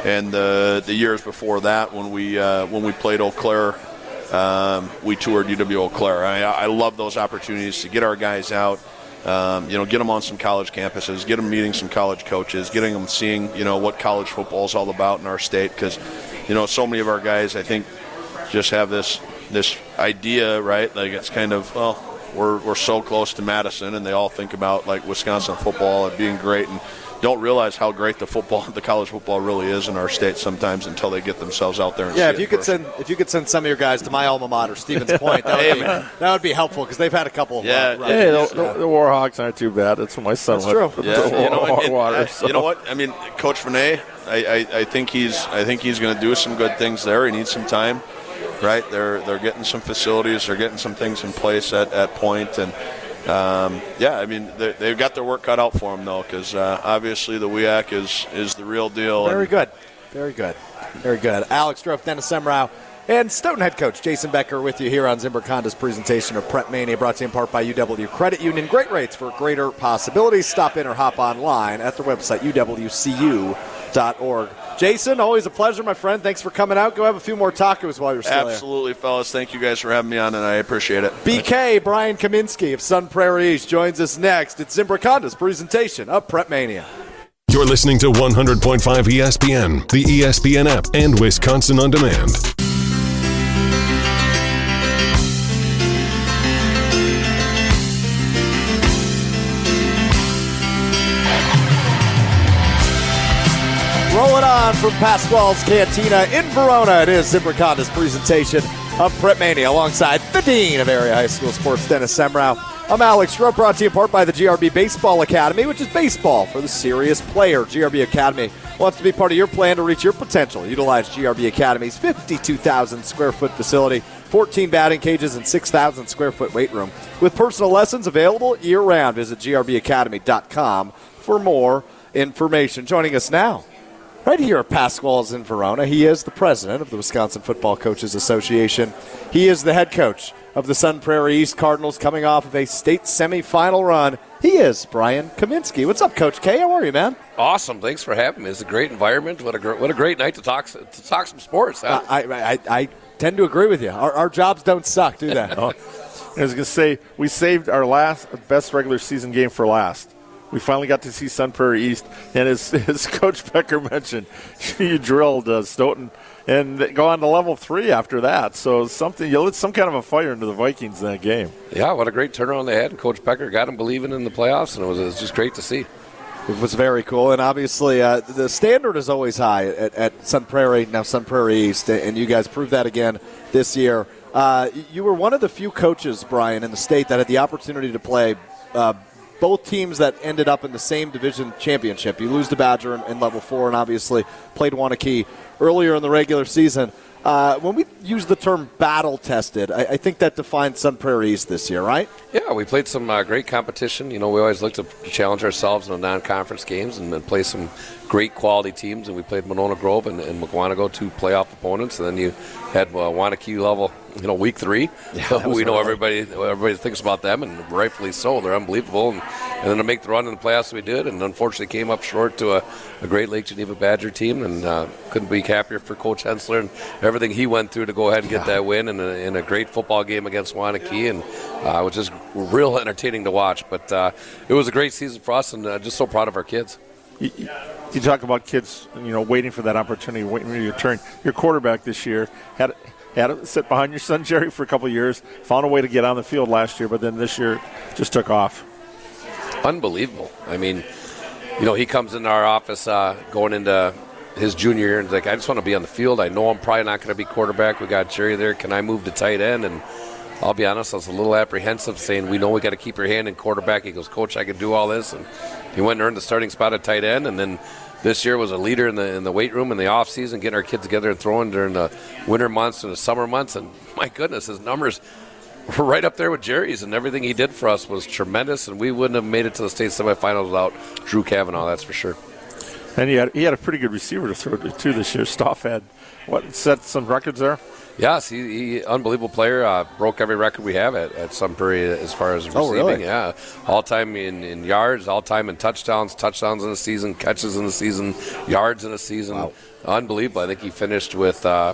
and the the years before that when we uh, when we played Eau Claire. Um, we toured U W Eau Claire. I, I love those opportunities to get our guys out, um, you know, get them on some college campuses, get them meeting some college coaches, getting them seeing, you know, what college football is all about in our state. Because, you know, so many of our guys, I think, just have this this idea, right? Like it's kind of, well, we're we're so close to Madison, and they all think about like Wisconsin football and being great, and don't realize how great the football, the college football, really is in our state sometimes until they get themselves out there. And yeah, if you could send, if you could send some of your guys to my alma mater, Stevens Point, that would, hey, be, that would be helpful because they've had a couple of yeah. Runs. Hey, the, the, the Warhawks aren't too bad. That's what my son. That's went true. Yeah, you know, and, water, and, so. You know what? I mean, Coach Vinay, I, I, I think he's, I think he's going to do some good things there. He needs some time, right? They're they're getting some facilities, they're getting some things in place at at Point and. Um, yeah, I mean, they, they've got their work cut out for them, though, because uh, obviously the W E A C is, is the real deal. Very good. Very good. Very good. Alex Strofe, Dennis Semrau, And Stoughton head coach Jason Becker with you here on Zimbrick Honda's presentation of Prep Mania, brought to you in part by U W Credit Union. Great rates for greater possibilities. Stop in or hop online at their website, U W C U dot org. Jason, always a pleasure, my friend. Thanks for coming out. Go have a few more tacos while you're still Absolutely, there. Absolutely, fellas. Thank you guys for having me on, and I appreciate it. B K, Brian Kaminski of Sun Prairie East joins us next. It's Zimbrick Honda's presentation of Prep Mania. You're listening to one hundred point five E S P N, the E S P N app, and Wisconsin On Demand. Rolling on from Pasquale's Cantina in Verona, it is Zimbrick Honda's presentation of Prep Mania, alongside the Dean of Area High School Sports, Dennis Semrau. I'm Alex Stroh, brought to you in part by the G R B Baseball Academy, which is baseball for the serious player. G R B Academy wants to be part of your plan to reach your potential. Utilize G R B Academy's fifty-two thousand square foot facility, fourteen batting cages, and six thousand square foot weight room, with personal lessons available year round. Visit G R B academy dot com for more information. Joining us now, right here at Pasquale's in Verona, he is the president of the Wisconsin Football Coaches Association. He is the head coach of the Sun Prairie East Cardinals, coming off of a state semifinal run. He is Brian Kaminski. What's up, Coach K? How are you, man? Awesome. Thanks for having me. It's a great environment. What a great, what a great night to talk to talk some sports. Huh? Uh, I, I I tend to agree with you. Our, our jobs don't suck, do they? Oh, I was going to say, we saved our last best regular season game for last. We finally got to see Sun Prairie East, and as, as Coach Becker mentioned, you drilled uh, Stoughton and go on to level three after that. So something, you lit some kind of a fire into the Vikings in that game. Yeah, what a great turnaround they had. Coach Becker got them believing in the playoffs, and it was, it was just great to see. It was very cool, and obviously uh, the standard is always high at, at Sun Prairie, now Sun Prairie East, and you guys proved that again this year. Uh, you were one of the few coaches, Brian, in the state that had the opportunity to play uh, both teams that ended up in the same division championship. You lose to Badger in, in level four, and obviously played Waunakee earlier in the regular season. Uh, when we use the term battle tested, I, I think that defines Sun Prairie East this year, right? Yeah, we played some uh, great competition. You know, we always look to challenge ourselves in the non-conference games and then play some great quality teams. And we played Monona Grove and, and McGuanago, two playoff opponents. And then you had uh, Waunakee level, you know, week three. Yeah, we know everybody everybody thinks about them, and rightfully so. They're unbelievable. And, and then to make the run in the playoffs we did, and unfortunately came up short to a, a great Lake Geneva Badger team, and uh, couldn't be happier for Coach Hensler and everything he went through to go ahead and get yeah. that win, and in a great football game against Waunakee, and uh, it was just real entertaining to watch. But uh, it was a great season for us, and uh, just so proud of our kids. You, you talk about kids, you know, waiting for that opportunity, waiting for your turn. Your quarterback this year had – had to sit behind your son, Jerry, for a couple of years, found a way to get on the field last year, but then this year just took off. Unbelievable. I mean, you know, he comes into our office uh, going into his junior year and is like, I just want to be on the field. I know I'm probably not going to be quarterback. We got Jerry there. Can I move to tight end? And I'll be honest, I was a little apprehensive saying, we know we got to keep your hand in quarterback. He goes, Coach, I can do all this. And he went and earned the starting spot at tight end, and then this year was a leader in the in the weight room in the off season, getting our kids together and throwing during the winter months and the summer months. And my goodness, his numbers were right up there with Jerry's, and everything he did for us was tremendous. And we wouldn't have made it to the state semifinals without Drew Cavanaugh, that's for sure. And he had he had a pretty good receiver to throw to too this year. Stoff had what set some records there. Yes, he, he unbelievable player. Uh, broke every record we have at, at Sun Prairie as far as receiving. Oh, really? Yeah, all time in, in yards, all time in touchdowns, touchdowns in the season, catches in the season, yards in the season. Wow. Unbelievable. I think he finished with, uh,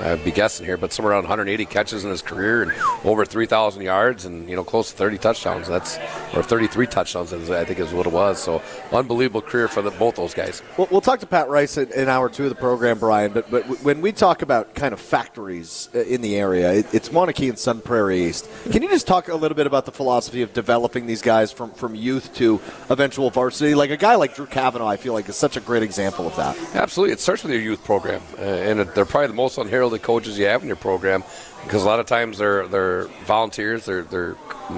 I'd be guessing here, but somewhere around one hundred eighty catches in his career and over three thousand yards and, you know, close to thirty touchdowns. That's or thirty-three touchdowns, I think is what it was. So unbelievable career for the, both those guys. Well, we'll talk to Pat Rice in, in hour two of the program, Brian, but but when we talk about kind of factories in the area, it, it's Waunakee and Sun Prairie East. Can you just talk a little bit about the philosophy of developing these guys from, from youth to eventual varsity? Like a guy like Drew Cavanaugh, I feel like, is such a great example of that. Absolutely. It starts with your youth program, uh, and it, they're probably the most unheralded the coaches you have in your program, because a lot of times they're they're volunteers, they're they're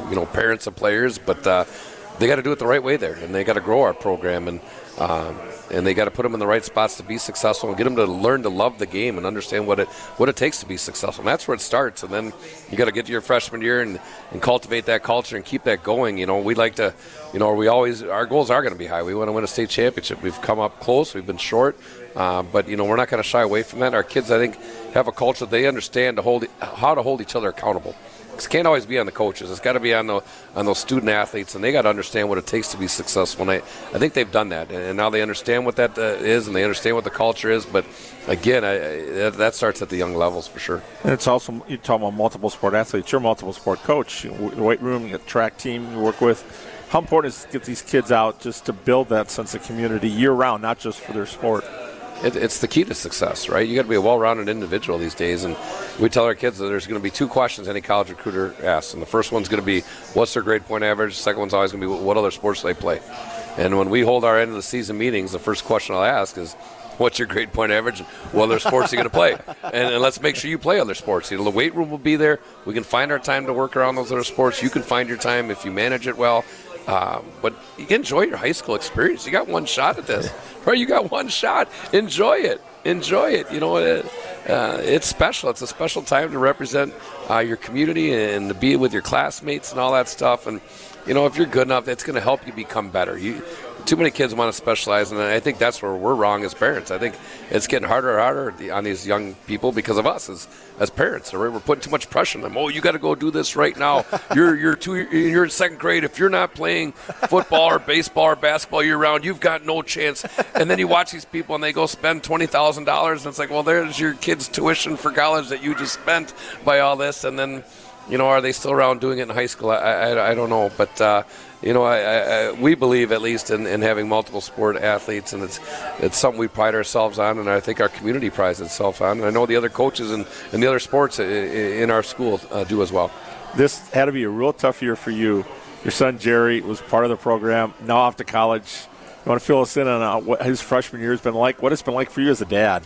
you know parents of players, but uh, they got to do it the right way there, and they got to grow our program, and um, and they got to put them in the right spots to be successful, and get them to learn to love the game and understand what it what it takes to be successful. And that's where it starts. And then you got to get to your freshman year and, and cultivate that culture and keep that going. You know, we like to, you know, we always our goals are going to be high. We want to win a state championship. We've come up close. We've been short, uh, but you know, we're not going to shy away from that. Our kids, I think, have a culture they understand to hold how to hold each other accountable. It can't always be on the coaches. It's got to be on the on those student athletes, and they got to understand what it takes to be successful. And I, I think they've done that, and now they understand what that uh, is, and they understand what the culture is. But again, I, I, that starts at the young levels for sure. And it's also, you talk about multiple sport athletes. You're a multiple sport coach. The weight room, the track team you work with. How important is it to get these kids out just to build that sense of community year round, not just for their sport? It, it's the key to success, right? You got to be a well-rounded individual these days, and we tell our kids that there's going to be two questions any college recruiter asks, and the first one's going to be, what's their grade point average? The second one's always going to be, what other sports do they play? And when we hold our end of the season meetings, the first question I'll ask is, what's your grade point average? What other sports are you going to play? And, and let's make sure you play other sports. You know, the weight room will be there. We can find our time to work around those other sports. You can find your time if you manage it well. Uh, but you can enjoy your high school experience. You got one shot at this, right? You got one shot. Enjoy it. Enjoy it. You know, it, uh, it's special. It's a special time to represent uh, your community and to be with your classmates and all that stuff. And, you know, if you're good enough, it's going to help you become better. You, too many kids want to specialize, and I think that's where we're wrong as parents. I think it's getting harder and harder on these young people because of us as, as parents. We're putting too much pressure on them. Oh, you got to go do this right now. You're you're two, you're in second grade. If you're not playing football or baseball or basketball year-round, you've got no chance. And then you watch these people, and they go spend twenty thousand dollars, and it's like, well, there's your kid's tuition for college that you just spent by all this. And then, you know, are they still around doing it in high school? I, I, I don't know, but uh, – You know, I, I, we believe at least in, in having multiple sport athletes, and it's it's something we pride ourselves on, and I think our community prides itself on. And I know the other coaches and, and the other sports in our school uh, do as well. This had to be a real tough year for you. Your son Jerry was part of the program, now off to college. You want to fill us in on what his freshman year has been like, what it's been like for you as a dad?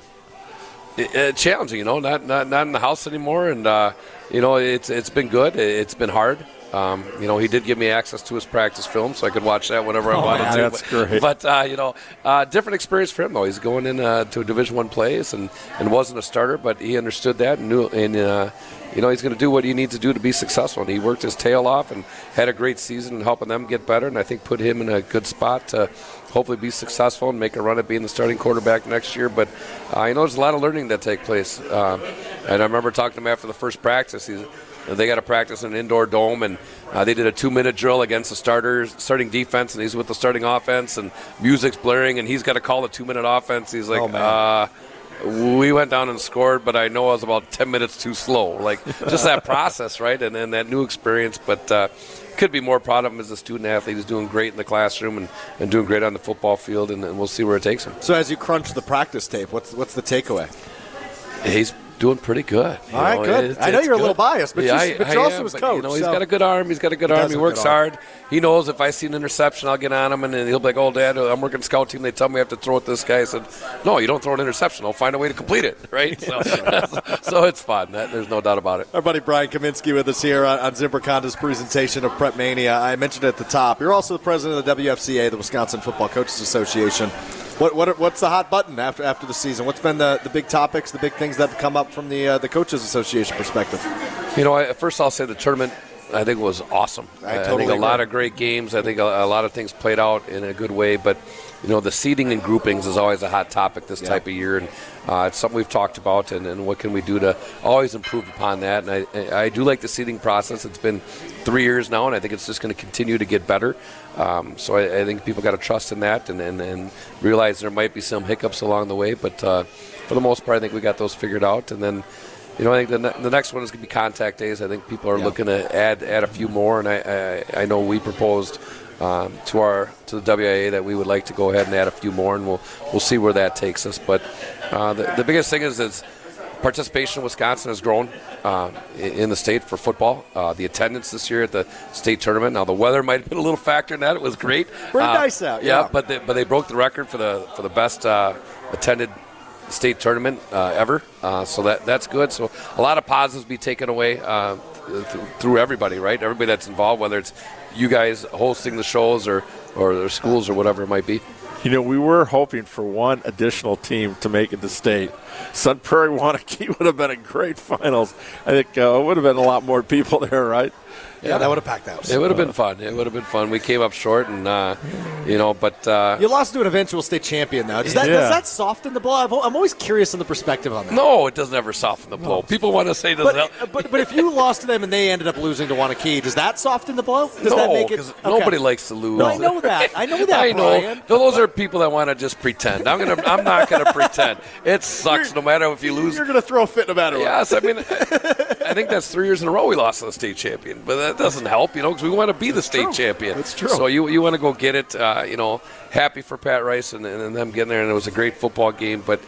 It, it, challenging, you know, not, not not in the house anymore, and, uh, you know, it's it's been good. It's been hard. Um, you know, he did give me access to his practice film, so I could watch that whenever I oh, wanted man, to. That's but, great. But uh, you know, uh, different experience for him though. He's going in uh, to a Division One place and, and wasn't a starter, but he understood that and knew. And uh, you know, he's going to do what he needs to do to be successful. And he worked his tail off and had a great season, helping them get better. And I think put him in a good spot to hopefully be successful and make a run at being the starting quarterback next year. But uh, you know, there's a lot of learning that takes place. Um, and I remember talking to him after the first practice. He's They got to practice in an indoor dome, and uh, they did a two-minute drill against the starters, starting defense, and he's with the starting offense, and music's blaring, and he's got to call the two-minute offense. He's like, oh, uh, we went down and scored, but I know I was about ten minutes too slow. Like, just that process, right, and then that new experience. But uh, could be more proud of him as a student athlete. He's doing great in the classroom and, and doing great on the football field, and, and we'll see where it takes him. So as you crunch the practice tape, what's what's the takeaway? He's doing pretty good. All right, know, good. It's, I know you're good. A little biased, but, yeah, I, but you're I also am, his but, coach. You know, he's so. got a good arm. He's got a good he arm. He works hard. He knows if I see an interception, I'll get on him, and then he'll be like, oh, Dad, I'm working scout team. They tell me I have to throw at this guy. I said, no, you don't throw an interception. I'll find a way to complete it, right? So, so it's fun. That, there's no doubt about it. Our buddy Brian Kaminski with us here on, on Zimbrick Honda's presentation of Prep Mania. I mentioned it at the top. You're also the president of the W F C A, the Wisconsin Football Coaches Association. What what what's the hot button after after the season? What's been the, the big topics, the big things that have come up from the uh, the coaches association perspective? You know, I, first I'll say the tournament I think was awesome. I, I totally think a agree. lot of great games. I think a, a lot of things played out in a good way. But you know, the seeding and groupings is always a hot topic this yeah. type of year, and uh, it's something we've talked about. And, and what can we do to always improve upon that? And I I do like the seeding process. It's been three years now, and I think it's just going to continue to get better. Um, so I, I think people got to trust in that and, and, and realize there might be some hiccups along the way. But uh, for the most part, I think we got those figured out. And then, you know, I think the, ne- the next one is going to be contact days. I think people are yeah. looking to add add a few more. And I, I, I know we proposed um, to our to the W I A that we would like to go ahead and add a few more, and we'll we'll see where that takes us. But uh, the, the biggest thing is is participation in Wisconsin has grown uh, in the state for football. Uh, the attendance this year at the state tournament. Now the weather might have been a little factor in that. It was great. Pretty uh, nice out. Yeah, yeah but, they, but they broke the record for the for the best uh, attended state tournament uh, ever. Uh, so that that's good. So a lot of positives be taken away. Uh, th- through everybody, right? Everybody that's involved, whether it's you guys hosting the shows or, or their schools or whatever it might be. You know, we were hoping for one additional team to make it to state. Sun Prairie Waunakee would have been a great finals. I think uh, it would have been a lot more people there, right? Yeah, yeah, that would have packed out. It would have been fun. It would have been fun. We came up short, and uh, you know, but uh, you lost to an eventual state champion, though. Does that, yeah. does that soften the blow? I'm always curious on the perspective on that. No, it doesn't ever soften the blow. No. People want to say does that. But, but but if you lost to them and they ended up losing to Waunakee, does that soften the blow? Does no, that make it? Okay. Nobody likes to lose. No, I know that. I know that. I know. Brian. No, those are people that want to just pretend. I'm gonna. I'm not gonna pretend. It sucks. You're, no matter if you lose, you're gonna throw a fit no matter what. Yes, I mean, I think that's three years in a row we lost to the state champion, but. That doesn't help, you know, because we want to be that's the state true. champion. That's true. So you you want to go get it, uh, you know, happy for Pat Rice and, and, and them getting there, and it was a great football game. But,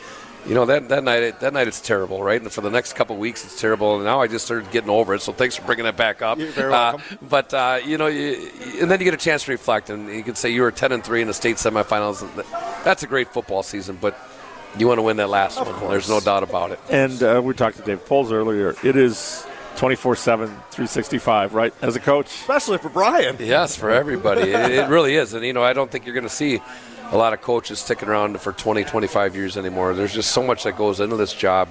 you know, that, that night it, that night it's terrible, right? And for the next couple of weeks it's terrible, and now I just started getting over it, so thanks for bringing that back up. You're very welcome. Uh, but, uh, you know, you, and then you get a chance to reflect, and you can say you were ten and three in the state semifinals. That's a great football season, but you want to win that last of one. Course. There's no doubt about it. And uh, we talked to Dave Puls earlier. It is twenty-four seven, three sixty-five, right, as a coach? Especially for Brian. Yes, for everybody. It, it really is. And, you know, I don't think you're going to see a lot of coaches sticking around for twenty, twenty-five years anymore. There's just so much that goes into this job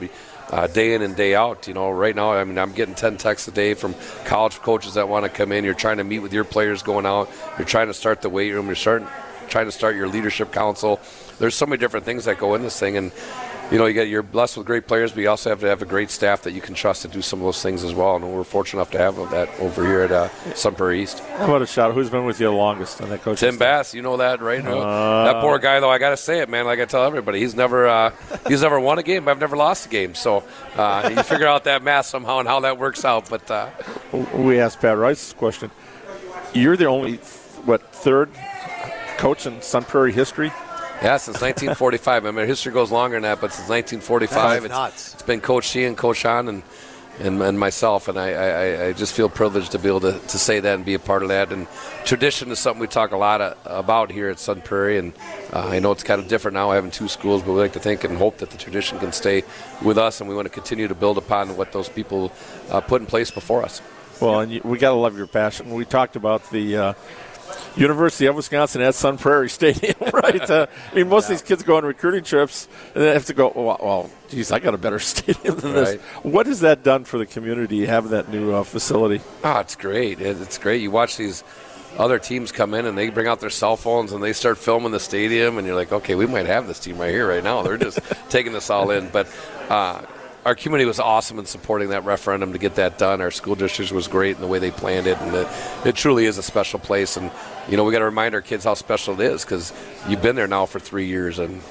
uh, day in and day out. You know, right now, I mean, I'm getting ten texts a day from college coaches that want to come in. You're trying to meet with your players going out. You're trying to start the weight room. You're starting, trying to start your leadership council. There's so many different things that go in this thing. And, you know, you get, you're blessed with great players, but you also have to have a great staff that you can trust to do some of those things as well. And we're fortunate enough to have that over here at uh, Sun Prairie East. How about a shout? Who's been with you the longest on that coach? Tim Bass, you know that, right? Uh, that poor guy, though. I got to say it, man. Like I tell everybody, he's never uh, he's never won a game. But I've never lost a game. So uh, you figure out that math somehow and how that works out. But uh, we asked Pat Rice this question. You're the only what third coach in Sun Prairie history? Yeah, since nineteen forty-five. I mean, history goes longer than that, but since nineteen forty-five, it's, it's been Coach Sheehan, Coach Hahn, and, and and myself, and I, I, I just feel privileged to be able to, to say that and be a part of that. And tradition is something we talk a lot of, about here at Sun Prairie, and uh, I know it's kind of different now having two schools, but we like to think and hope that the tradition can stay with us, and we want to continue to build upon what those people uh, put in place before us. Well, and you, we got to love your passion. We talked about the uh, – University of Wisconsin at Sun Prairie Stadium, right? Uh, I mean, most yeah. of these kids go on recruiting trips and they have to go, well, well geez, I got a better stadium than right. this. What has that done for the community, having that new uh, facility? Oh, it's great. It's great. You watch these other teams come in and they bring out their cell phones and they start filming the stadium, and you're like, okay, we might have this team right here right now. They're just taking this all in. But uh, our community was awesome in supporting that referendum to get that done. Our school district was great in the way they planned it, and it, it truly is a special place. And, you know, we got to remind our kids how special it is, because you've been there now for three years, and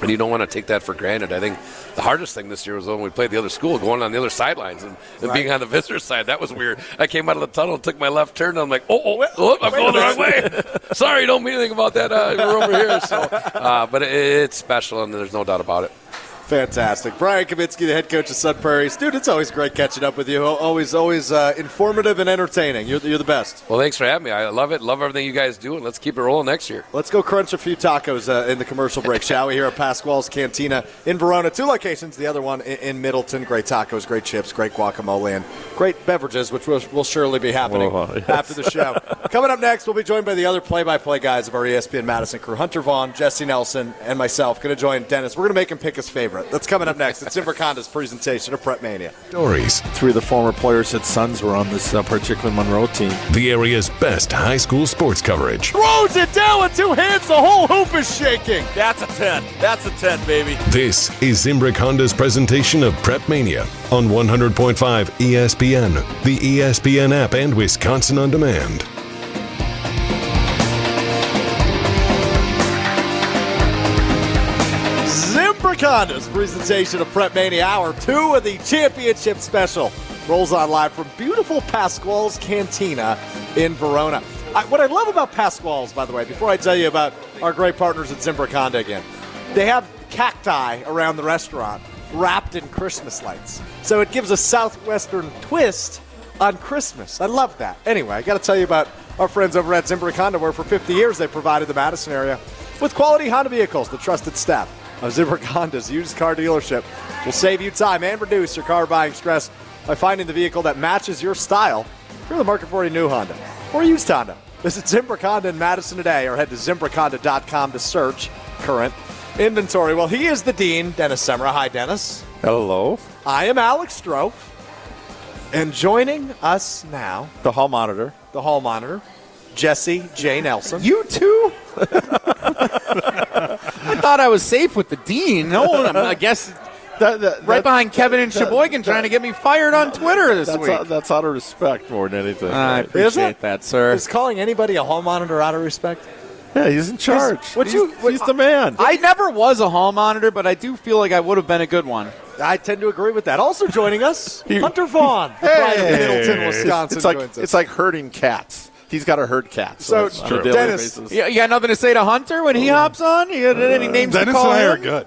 and you don't want to take that for granted. I think the hardest thing this year was when we played the other school, going on the other sidelines and, and right. being on the visitor side. That was weird. I came out of the tunnel and took my left turn, and I'm like, oh, oh, oh I'm going the wrong way. Sorry, don't mean anything about that. Uh, we're over here. So, uh, but it, it's special, and there's no doubt about it. Fantastic. Brian Kaminski, the head coach of Sun Prairie. Dude, it's always great catching up with you. Always, always uh, informative and entertaining. You're, you're the best. Well, thanks for having me. I love it. Love everything you guys do, and let's keep it rolling next year. Let's go crunch a few tacos uh, in the commercial break, shall we, here at Pasquale's Cantina in Verona. Two locations, the other one in, in Middleton. Great tacos, great chips, great guacamole, and great beverages, which will, will surely be happening oh, yes. after the show. Coming up next, we'll be joined by the other play-by-play guys of our E S P N Madison crew, Hunter Vaughn, Jesse Nelson, and myself. Going to join Dennis. We're going to make him pick his favorite. That's coming up next. It's Zimbrick Honda's presentation of Prep Mania. Stories. Three of the former players at Suns were on this uh, particular Monroe team. The area's best high school sports coverage. Throws it down with two hands. The whole hoop is shaking. That's a ten. That's a ten, baby. This is Zimbrick Honda's presentation of Prep Mania on one hundred point five E S P N, the E S P N app, and Wisconsin On Demand. Honda's presentation of Prep Mania Hour two of the championship special rolls on live from beautiful Pasquale's Cantina in Verona. I, what I love about Pasquale's, by the way, before I tell you about our great partners at Zimbrick Honda again, they have cacti around the restaurant wrapped in Christmas lights. So it gives a southwestern twist on Christmas. I love that. Anyway, I got to tell you about our friends over at Zimbrick Honda, where for fifty years they provided the Madison area with quality Honda vehicles, the trusted staff of Zimbrick Honda's used car dealership will save you time and reduce your car buying stress. by finding the vehicle that matches your style. If you're in the market for a new Honda or used Honda, visit Zimbrick Honda in Madison today or head to Zimbrick Honda dot com to search current inventory. Well, he is the dean, Dennis Semra. Hi, Dennis. Hello. I am Alex Stroh. And joining us now, the hall monitor, the hall monitor, Jesse J. Nelson. You too? I thought I was safe with the dean. No, I guess the, the, right that, behind Kevin and Sheboygan trying to get me fired on Twitter this that's week. Out, that's out of respect more than anything. Uh, I appreciate that, sir. Is calling anybody a hall monitor out of respect? Yeah, he's in charge. He's, he's, you, he's I, the man. I never was a hall monitor, but I do feel like I would have been a good one. I tend to agree with that. Also joining us, Hunter Vaughn. Hey. Middleton, Wisconsin. It's like, it's like herding cats. He's got to herd cats. So, so true. Dennis, yeah, you got nothing to say to Hunter when he hops on? You got any names uh, to call Dennis and I him? Are good.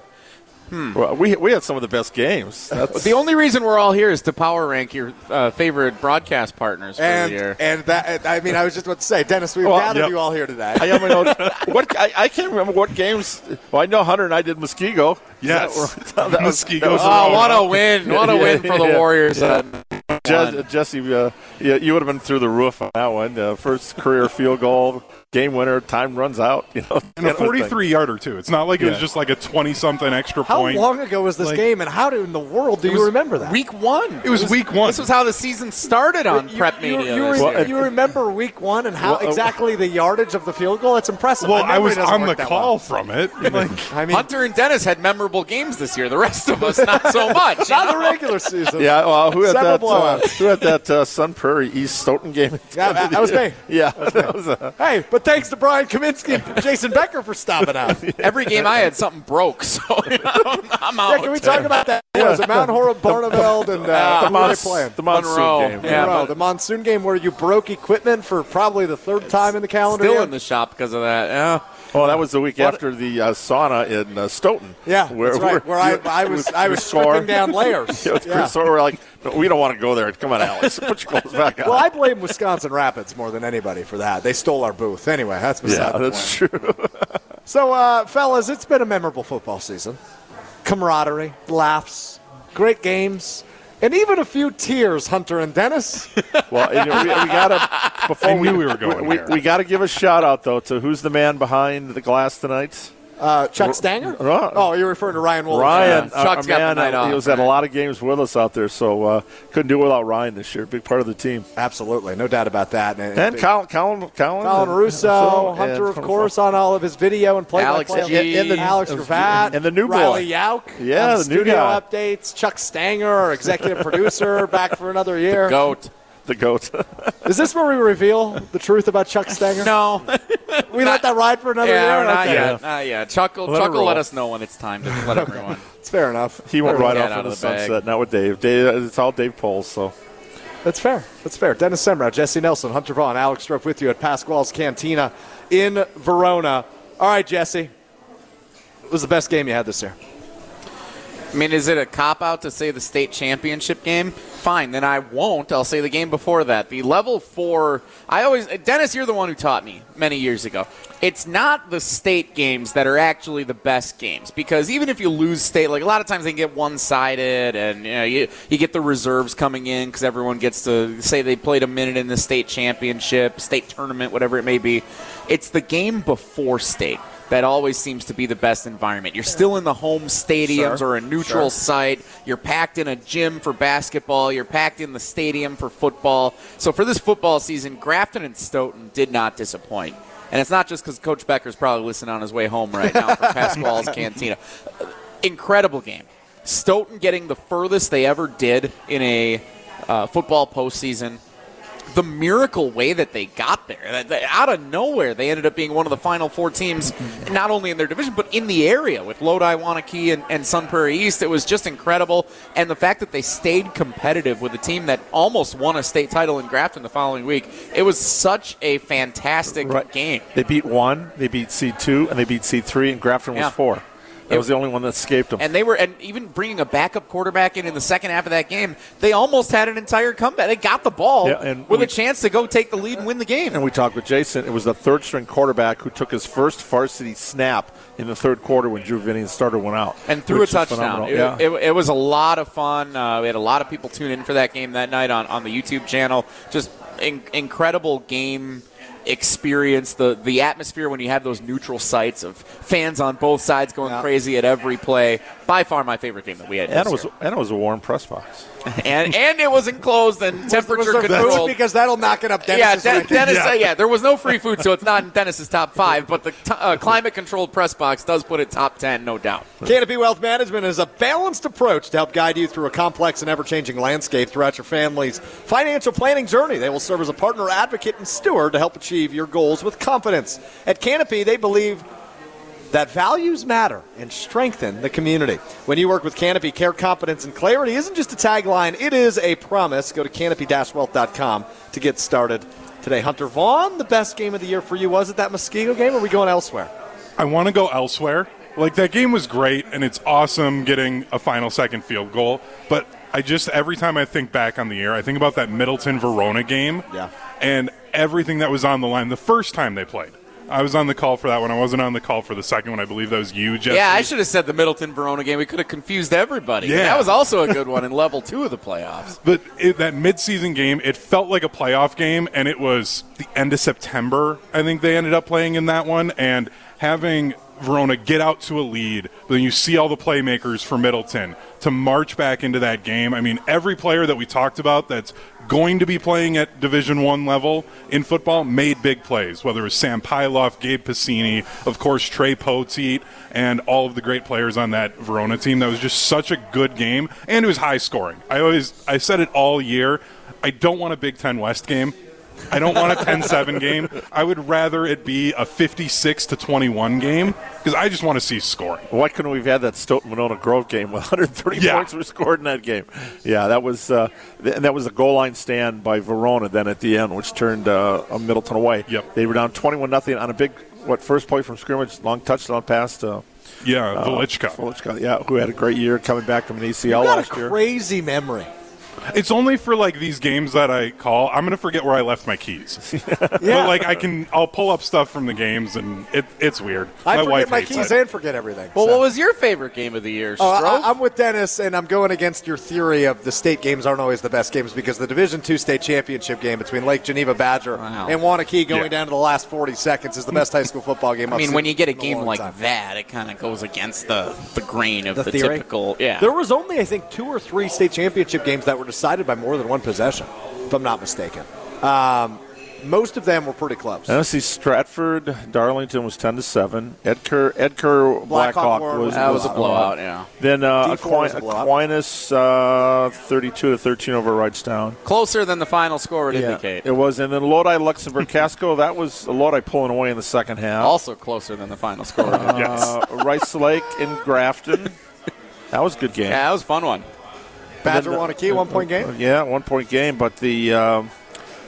Hmm. Well, we we had some of the best games. That's the only reason we're all here is to power rank your uh, favorite broadcast partners for and, the year. And that, I mean, I was just about to say, Dennis, we've well, gathered yep. you all here today. I, what, I, I can't remember what games. Well, I know Hunter and I did Muskego. Yes. That, that Muskego's was, oh, what a win. What a yeah, win for the yeah, Warriors. Yeah. Je- Jesse, uh, yeah, you would have been through the roof on that one. Uh, first career field goal. Game winner, time runs out. You know, and a forty-three yarder, too. It's not like yeah. it was just like a twenty-something extra how point. How long ago was this like, game, and how in the world do you remember that? Week one. It was, it was week one. This was how the season started on you, Prep you, Media. You, you, well, you remember week one and how well, exactly the yardage of the field goal? That's impressive. Well, I was on the call well. from it. Like, I mean, Hunter and Dennis had memorable games this year. The rest of us, not so much. Not the regular season. Yeah, well, who had Seven that, uh, who had that uh, Sun Prairie East Stoughton game? Yeah, that, that was me. Yeah. That was me. That was, uh, hey, but thanks to Brian Kaminski and Jason Becker for stopping out. Every game I had, something broke, so you know, I'm out. Yeah, can we talk about that? It was at Mount Horeb, Barneveld, and uh, uh, the, Mon- the Monsoon Monroe. game. Yeah, Monroe, the Monsoon game where you broke equipment for probably the third time in the calendar still year. In the shop because of that, yeah. Oh, that was the week what? after the uh, sauna in uh, Stoughton. Yeah, where, that's right, where, where you, I, I was, I was stripping down layers. Yeah, yeah. So we're like, no, we don't want to go there. Come on, Alex, put your clothes back on. Well, I blame Wisconsin Rapids more than anybody for that. They stole our booth. Anyway, that's beside yeah, the that's point. True. So, uh, fellas, it's been a memorable football season. Camaraderie, laughs, great games. And even a few tears, Hunter and Dennis. Well, you know, we, we gotta. Before I knew we, we were going we, there. We, we got to give a shout out though to who's the man behind the glass tonight? Uh, Chuck Stanger. R- oh, you're referring to Ryan Williams. Ryan, yeah. Chuck's got the night off. He was at a lot of games with us out there, so uh, couldn't do it without Ryan this year. Big part of the team. Absolutely, no doubt about that. And, and, and Colin, Colin, Colin, Colin Russo, Hunter, of course, on all of his video and play Alex by play. And, and the, Alex Gravatt, and the new boy, Riley Yauch. Yeah, the, the new guy. Updates. Chuck Stanger, our executive producer, back for another year. The goat. The goat. Is this where we reveal the truth about Chuck Stanger? No. We not, let that ride for another yeah, year? Not okay. yet. Not yet. Chuck will let, let us know when it's time to let everyone. It's fair enough. He went right off into the sunset. Not with Dave. Dave. It's all Dave Puls, so. That's fair. That's fair. Dennis Semra, Jesse Nelson, Hunter Vaughn, Alex Stroh with you at Pasquale's Cantina in Verona. All right, Jesse. What was the best game you had this year? I mean, is it a cop-out to say the state championship game? Fine, then I won't. I'll say the game before that. The level four, I always, Dennis, you're the one who taught me many years ago. It's not the state games that are actually the best games because even if you lose state, like a lot of times they get one-sided and you know, you, you get the reserves coming in because everyone gets to say they played a minute in the state championship, state tournament, whatever it may be. It's the game before state. That always seems to be the best environment. You're still in the home stadiums sure, or a neutral sure. site. You're packed in a gym for basketball. You're packed in the stadium for football. So for this football season, Grafton and Stoughton did not disappoint. And it's not just because Coach Becker's probably listening on his way home right now from Pasquale's Cantina. Incredible game. Stoughton getting the furthest they ever did in a uh, football postseason. The miracle way that they got there. Out of nowhere, they ended up being one of the Final Four teams, not only in their division, but in the area with Lodi, Waunakee, and, and Sun Prairie East. It was just incredible. And the fact that they stayed competitive with a team that almost won a state title in Grafton the following week, it was such a fantastic right. game. They beat one, they beat C two, and they beat C three, and Grafton yeah. was four. That it, was the only one that escaped them. And they were, and even bringing a backup quarterback in in the second half of that game, they almost had an entire comeback. They got the ball yeah, and with we, a chance to go take the lead and win the game. And we talked with Jason. It was the third-string quarterback who took his first varsity snap in the third quarter when Drew Vinny's starter went out. And threw a touchdown. It, yeah. it, it was a lot of fun. Uh, we had a lot of people tune in for that game that night on, on the YouTube channel. Just in, incredible game experience, the the atmosphere when you have those neutral sites of fans on both sides going yeah. crazy at every play. By far my favorite game that we had. And it was year. and it was a warm press box. and and it was enclosed and temperature controlled. Because that'll knock it up. Dennis's yeah, Den- Dennis, yeah. Uh, yeah, there was no free food, so it's not in Dennis's top five, but the t- uh, climate-controlled press box does put it top ten, no doubt. Canopy Wealth Management is a balanced approach to help guide you through a complex and ever-changing landscape throughout your family's financial planning journey. They will serve as a partner, advocate, and steward to help achieve your goals with confidence. At Canopy, they believe that values matter and strengthen the community. When you work with Canopy, care, competence, and clarity isn't just a tagline, it is a promise. Go to canopy dash wealth dot com to get started today. Hunter Vaughn, the best game of the year for you, was it that Muskego game, or are we going elsewhere? I want to go elsewhere. Like, that game was great, and it's awesome getting a final second field goal, but I just, every time I think back on the year, I think about that Middleton-Verona game yeah. and everything that was on the line the first time they played. I was on the call for that one. I wasn't on the call for the second one. I believe that was you, Jesse. Yeah, I should have said the Middleton-Verona game. We could have confused everybody. Yeah. That was also a good one in level two of the playoffs. But it, that midseason game, it felt like a playoff game, and it was the end of September, I think they ended up playing in that one. And having Verona get out to a lead, but then you see all the playmakers for Middleton to march back into that game. I mean, every player that we talked about that's going to be playing at Division One level in football made big plays, whether it was Sam Pyloff, Gabe Pacini, of course, Trey Poteet, and all of the great players on that Verona team. That was just such a good game, and it was high scoring. I always I said it all year. I don't want a Big Ten West game. I don't want a ten seven game. I would rather it be a fifty-six to twenty-one game because I just want to see scoring. Why couldn't we have had that Stoughton Winona Grove game with one hundred thirty yeah. points were scored in that game? Yeah, that was uh, th- and that was a goal line stand by Verona then at the end, which turned uh, Middleton away. Yep. They were down twenty-one nothing on a big what first play from scrimmage, long touchdown pass to yeah, uh, Velichka. Velichka, yeah, who had a great year coming back from an A C L last year. What a crazy memory. It's only for, like, these games that I call. I'm going to forget where I left my keys. yeah. But, like, I can, I'll pull up stuff from the games, and it, it's weird. I my forget wife my keys it. and forget everything. Well, so. What was your favorite game of the year, uh, I, I'm with Dennis, and I'm going against your theory of the state games aren't always the best games because the Division two state championship game between Lake Geneva Badger wow. and Waunakee going yeah. down to the last forty seconds is the best high school football game I've I mean, seen when you get a game a like time. that, it kind of goes against the, the grain of the, the typical. Yeah. There was only, I think, two or three state championship games that were decided by more than one possession, if I'm not mistaken. Um, most of them were pretty close. I see Stratford, Darlington was ten to seven. Edgar, Edgar Blackhawk was, that was a blowout. Yeah. Then uh, Aquin- Aquinas uh, thirty-two to thirteen over Wrightstown. Closer than the final score would yeah, indicate. It was. And then Lodi, Luxembourg, Casco. That was Lodi pulling away in the second half. Also closer than the final score. uh, yes. Rice Lake in Grafton. That was a good game. Yeah, that was a fun one. Badger Waunakee, one-point game? Yeah, one-point game. But the um,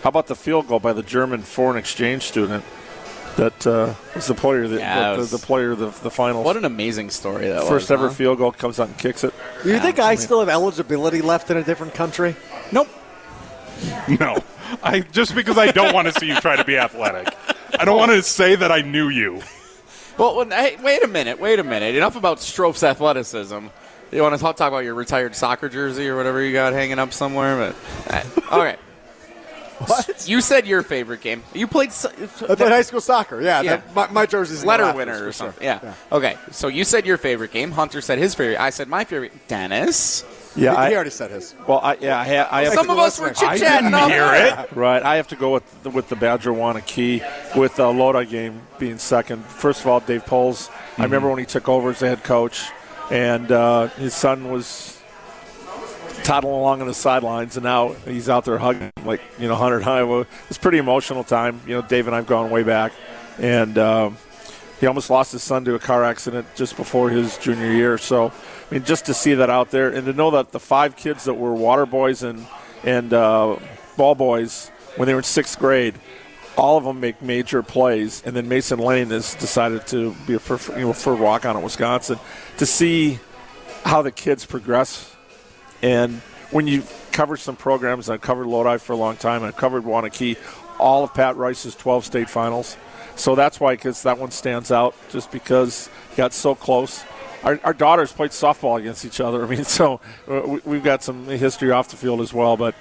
how about the field goal by the German foreign exchange student that uh, was the player that, yeah, that was, the, the player of the, the finals? What an amazing story that First was. First ever huh? field goal, comes out and kicks it. Do you yeah, think I, I mean, still have eligibility left in a different country? Nope. No. I just because I don't want to see you try to be athletic. I don't want to say that I knew you. Well, when I, wait a minute, wait a minute. Enough about Stroh's athleticism. You want to talk, talk about your retired soccer jersey or whatever you got hanging up somewhere? But all right. What? You said your favorite game. You played so- I played high school soccer. Yeah, yeah. That, my, my jersey's letter winner or something. Sure. Yeah. yeah. Okay. So you said your favorite game. Hunter said his favorite. I said my favorite. Dennis. Yeah, he, I, he already said his. Well, I, yeah, I, ha- I have some of us were chit chatting. I didn't hear it. it. Right, I have to go with the, with the Badger Waunakee with the Lodi game being second. First of all, Dave Puls. Mm-hmm. I remember when he took over as the head coach. And uh, his son was toddling along on the sidelines, and now he's out there hugging like, you know, Hunter high. Well, it's a pretty emotional time. You know, Dave and I have gone way back. And um, he almost lost his son to a car accident just before his junior year. So, I mean, just to see that out there and to know that the five kids that were water boys and, and uh, ball boys when they were in sixth grade all of them make major plays, and then Mason Lane has decided to be a preferred, you know, preferred walk-on at Wisconsin. To see how the kids progress, and when you cover some programs, and I've covered Lodi for a long time, I've covered Waunakee, all of Pat Rice's twelve state finals. So that's why, because that one stands out, just because it got so close. Our, our daughters played softball against each other. I mean, so we, we've got some history off the field as well. But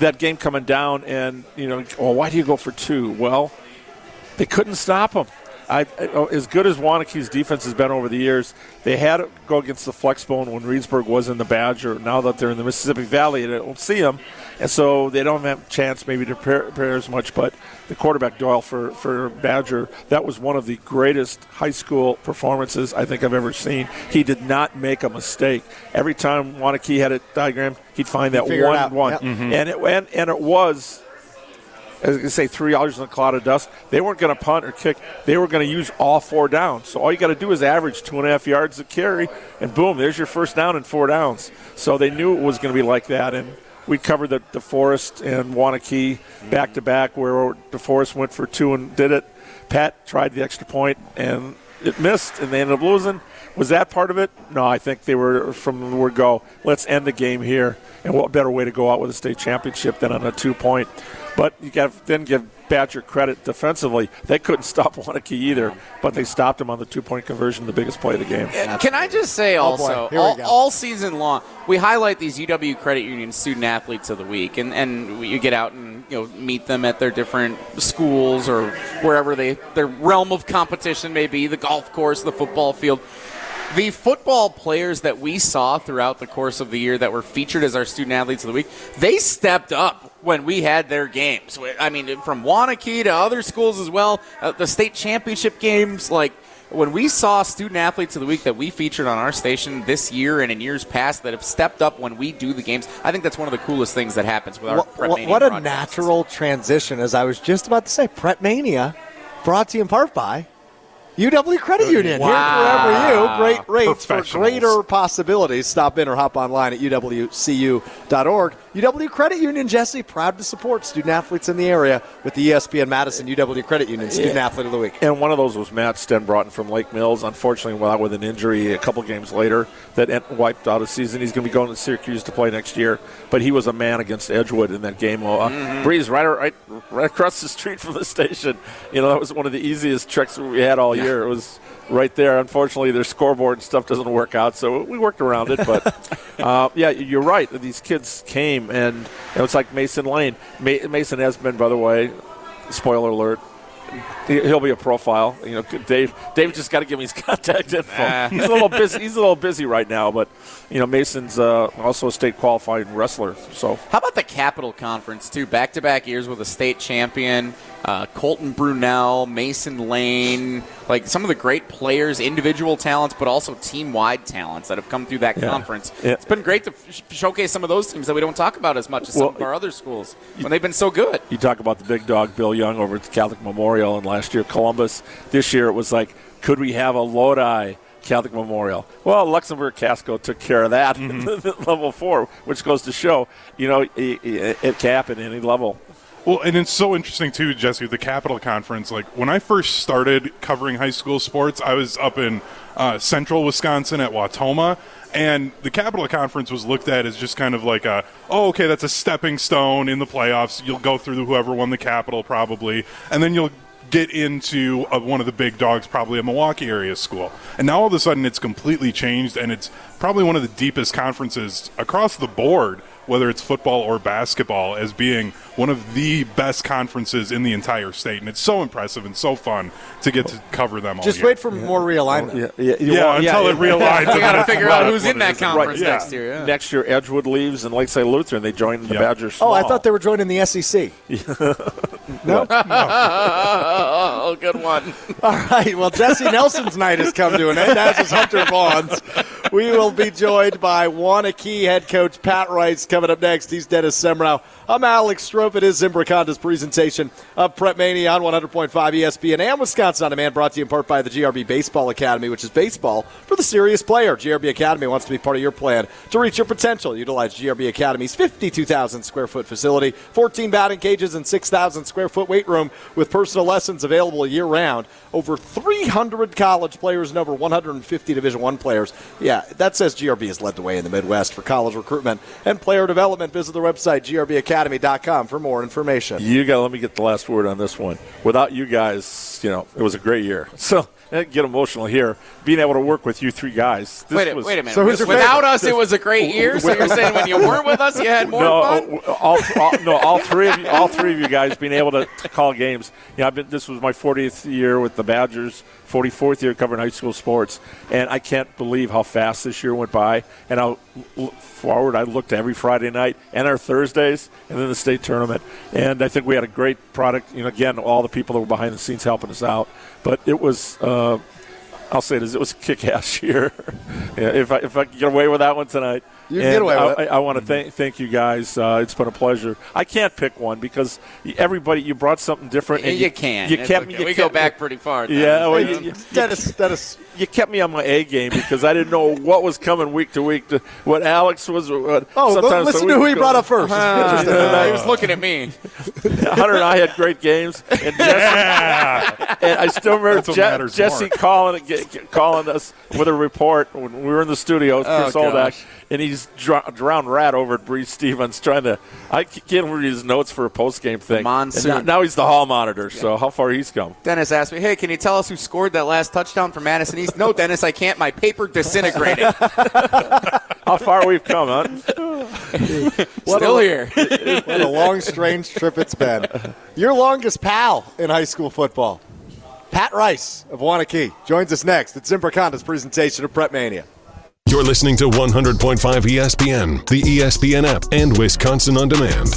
that game coming down, and, you know, well, why do you go for two? Well, they couldn't stop them. I, I, as good as Waunakee's defense has been over the years, they had to go against the Flexbone when Reedsburg was in the Badger. Now that they're in the Mississippi Valley, they don't see them, and so they don't have a chance maybe to prepare as much. But the quarterback, Doyle, for, for Badger, that was one of the greatest high school performances I think I've ever seen. He did not make a mistake. Every time Waunakee had a diagram, he'd find that one and one. Yep. Mm-hmm. And, it, and, and it was... as you say, three hours in a cloud of dust. They weren't going to punt or kick. They were going to use all four downs. So all you got to do is average two and a half yards of carry, and boom, there's your first down and four downs. So they knew it was going to be like that. And we covered the DeForest and Waunakee back-to-back, where DeForest went for two and did it. Pat tried the extra point, and it missed, and they ended up losing. Was that part of it? No, I think they were from the word go, let's end the game here. And what better way to go out with a state championship than on a two-point? But you got to then give Badger credit defensively. They couldn't stop Waunakee either, but they stopped him on the two-point conversion, the biggest play of the game. Can I just say also, oh all, all season long, we highlight these U W Credit Union student-athletes of the week, and, and you get out and you know meet them at their different schools or wherever they their realm of competition may be, the golf course, the football field. The football players that we saw throughout the course of the year that were featured as our student-athletes of the week, they stepped up when we had their games. I mean, from Waunakee to other schools as well, uh, the state championship games, like when we saw student-athletes of the week that we featured on our station this year and in years past that have stepped up when we do the games, I think that's one of the coolest things that happens with our what, Prep Mania. What a natural transition, as I was just about to say, Prep Mania, brought to you in part by U W Credit Union. Wow. Here forever you. Great rates for greater possibilities. Stop in or hop online at U W C U dot org. U W Credit Union, Jesse, proud to support student-athletes in the area with the E S P N Madison U W Credit Union Student-Athlete of the Week. And one of those was Matt Stenbroughton from Lake Mills. Unfortunately, went out with an injury a couple games later that wiped out his season. He's going to be going to Syracuse to play next year, but he was a man against Edgewood in that game. Uh, mm-hmm. Breeze right, right, right across the street from the station. You know, that was one of the easiest tricks we had all year. It was right there. Unfortunately, their scoreboard and stuff doesn't work out, so we worked around it. But, uh, yeah, you're right. These kids came, and it was like Mason Lane. Ma- Mason has been, by the way, spoiler alert, he'll be a profile. You know, Dave Dave just got to give me his contact info. Nah. He's a little busy. He's a little busy right now, but you know, Mason's uh, also a state qualified wrestler. So, how about the Capital Conference too? Back to back years with a state champion, uh, Colton Brunell, Mason Lane, like some of the great players, individual talents, but also team wide talents that have come through that yeah. conference. Yeah. It's been great to f- showcase some of those teams that we don't talk about as much as well, some of our other schools you, when they've been so good. You talk about the big dog Bill Young over at the Catholic Memorial. And last year, Columbus. This year, it was like, could we have a Lodi Catholic Memorial? Well, Luxembourg Casco took care of that mm-hmm. level four, which goes to show, you know, it can happen at any level. Well, and it's so interesting, too, Jesse, the Capital Conference. Like, when I first started covering high school sports, I was up in uh, central Wisconsin at Wautoma. And the Capital Conference was looked at as just kind of like a, oh, okay, that's a stepping stone in the playoffs. You'll go through whoever won the Capital probably, and then you'll get into a, one of the big dogs, probably a Milwaukee area school. And now all of a sudden it's completely changed, and it's probably one of the deepest conferences across the board, whether it's football or basketball, as being one of the best conferences in the entire state. And it's so impressive and so fun to get to cover them all. Just year. wait for yeah. more realignment. Yeah, yeah, yeah want, until yeah, it yeah. realigns. You got to figure out who's in that conference right. yeah. next year. Yeah. Next year, Edgewood leaves and Lakeside Lutheran, they join the yep. Badgers. Small. Oh, I thought they were joining the S E C. no. oh, good one. All right. Well, Jesse Nelson's night has come to an end. That's his Hunter Vaughn's. We will be joined by Waunakee head coach Pat Rice coming up next. He's Dennis Semrau. I'm Alex Strope. It is Zimbrick Honda's presentation of Prep Mania on one hundred point five E S P N and Wisconsin On Demand, brought to you in part by the G R B Baseball Academy, which is baseball for the serious player. G R B Academy wants to be part of your plan to reach your potential. Utilize G R B Academy's fifty-two thousand square foot facility, fourteen batting cages, and six thousand square foot weight room with personal lessons available year-round. Over three hundred college players and over one hundred fifty Division I players. Yeah, that says G R B has led the way in the Midwest for college recruitment and player development. Visit their website, G R B academy dot com, for more information. You got. Let me get the last word on this one. Without you guys, you know, it was a great year. So I get emotional here. Being able to work with you three guys. This wait, was, wait a minute. So without favorite? us, it was a great year. So you're saying when you weren't with us, you had more no, fun? All, all, no, all three of you, all three of you guys being able to, to call games. You know, I've been. This was my fortieth year with the Badgers, forty-fourth year covering high school sports, and I can't believe how fast this year went by. And how forward I looked every Friday night and our Thursdays, and then the state tournament. And I think we had a great product. You know, again, all the people that were behind the scenes helping us out. But it was, uh, I'll say this, it was a kick-ass year. yeah, if I if I could get away with that one tonight. You can get away with I, it. I, I want to thank thank you guys. Uh, it's been a pleasure. I can't pick one because everybody, you brought something different. And you, you can. You kept, okay. you we kept, go back pretty far. Yeah. Well, you, you, Dennis, Dennis. You kept me on my A game because I didn't know what was coming week to week. To, what Alex was. What oh, sometimes listen to who he brought up first. Uh, uh, he was looking at me. Hunter and I had great games. And, Jesse, yeah. and I still remember Je- Jesse calling, calling us with a report when we were in the studio with Chris oh, Oldak. And he's dr- drowned rat over at Bree Stevens trying to – I can't read his notes for a post-game thing. Monsoon. Now, now he's the hall monitor, yeah. So how far he's come. Dennis asked me, hey, can you tell us who scored that last touchdown for Madison East? No, Dennis, I can't. My paper disintegrated. How far we've come, huh? Still a, here. What a long, strange trip it's been. Your longest pal in high school football, Pat Rice of Waunakee, joins us next at Zimbrick Honda's presentation of Prep Mania. You're listening to one hundred point five E S P N, the E S P N app, and Wisconsin On Demand.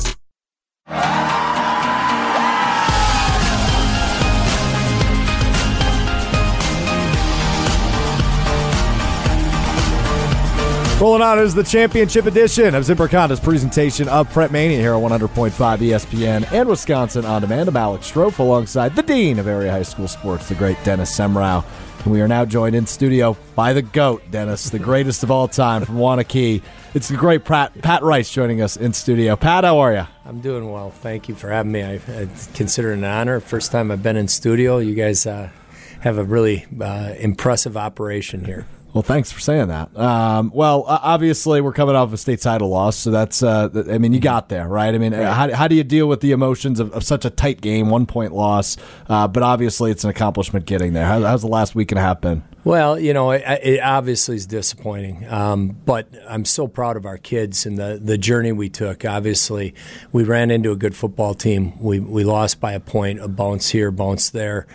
Rolling on is the championship edition of Zimbrick Honda's presentation of Prep Mania here on one hundred point five E S P N and Wisconsin On Demand. I'm Alex Strope alongside the dean of area high school sports, the great Dennis Semrau. We are now joined in studio by the GOAT, Dennis, the greatest of all time from Waunakee. It's the great Pat, Pat Rice joining us in studio. Pat, how are you? I'm doing well. Thank you for having me. I, I consider it an honor. First time I've been in studio. You guys uh, have a really uh, impressive operation here. Well, thanks for saying that. Um, well, uh, obviously, we're coming off a state title loss, so that's, uh, th- I mean, you got there, right? I mean, right. How, how do you deal with the emotions of, of such a tight game, one-point loss? Uh, but obviously, it's an accomplishment getting there. How, how's the last week and a half been? Well, you know, it, it obviously is disappointing, um, but I'm so proud of our kids and the, the journey we took. Obviously, we ran into a good football team. We we lost by a point, a bounce here, bounce there.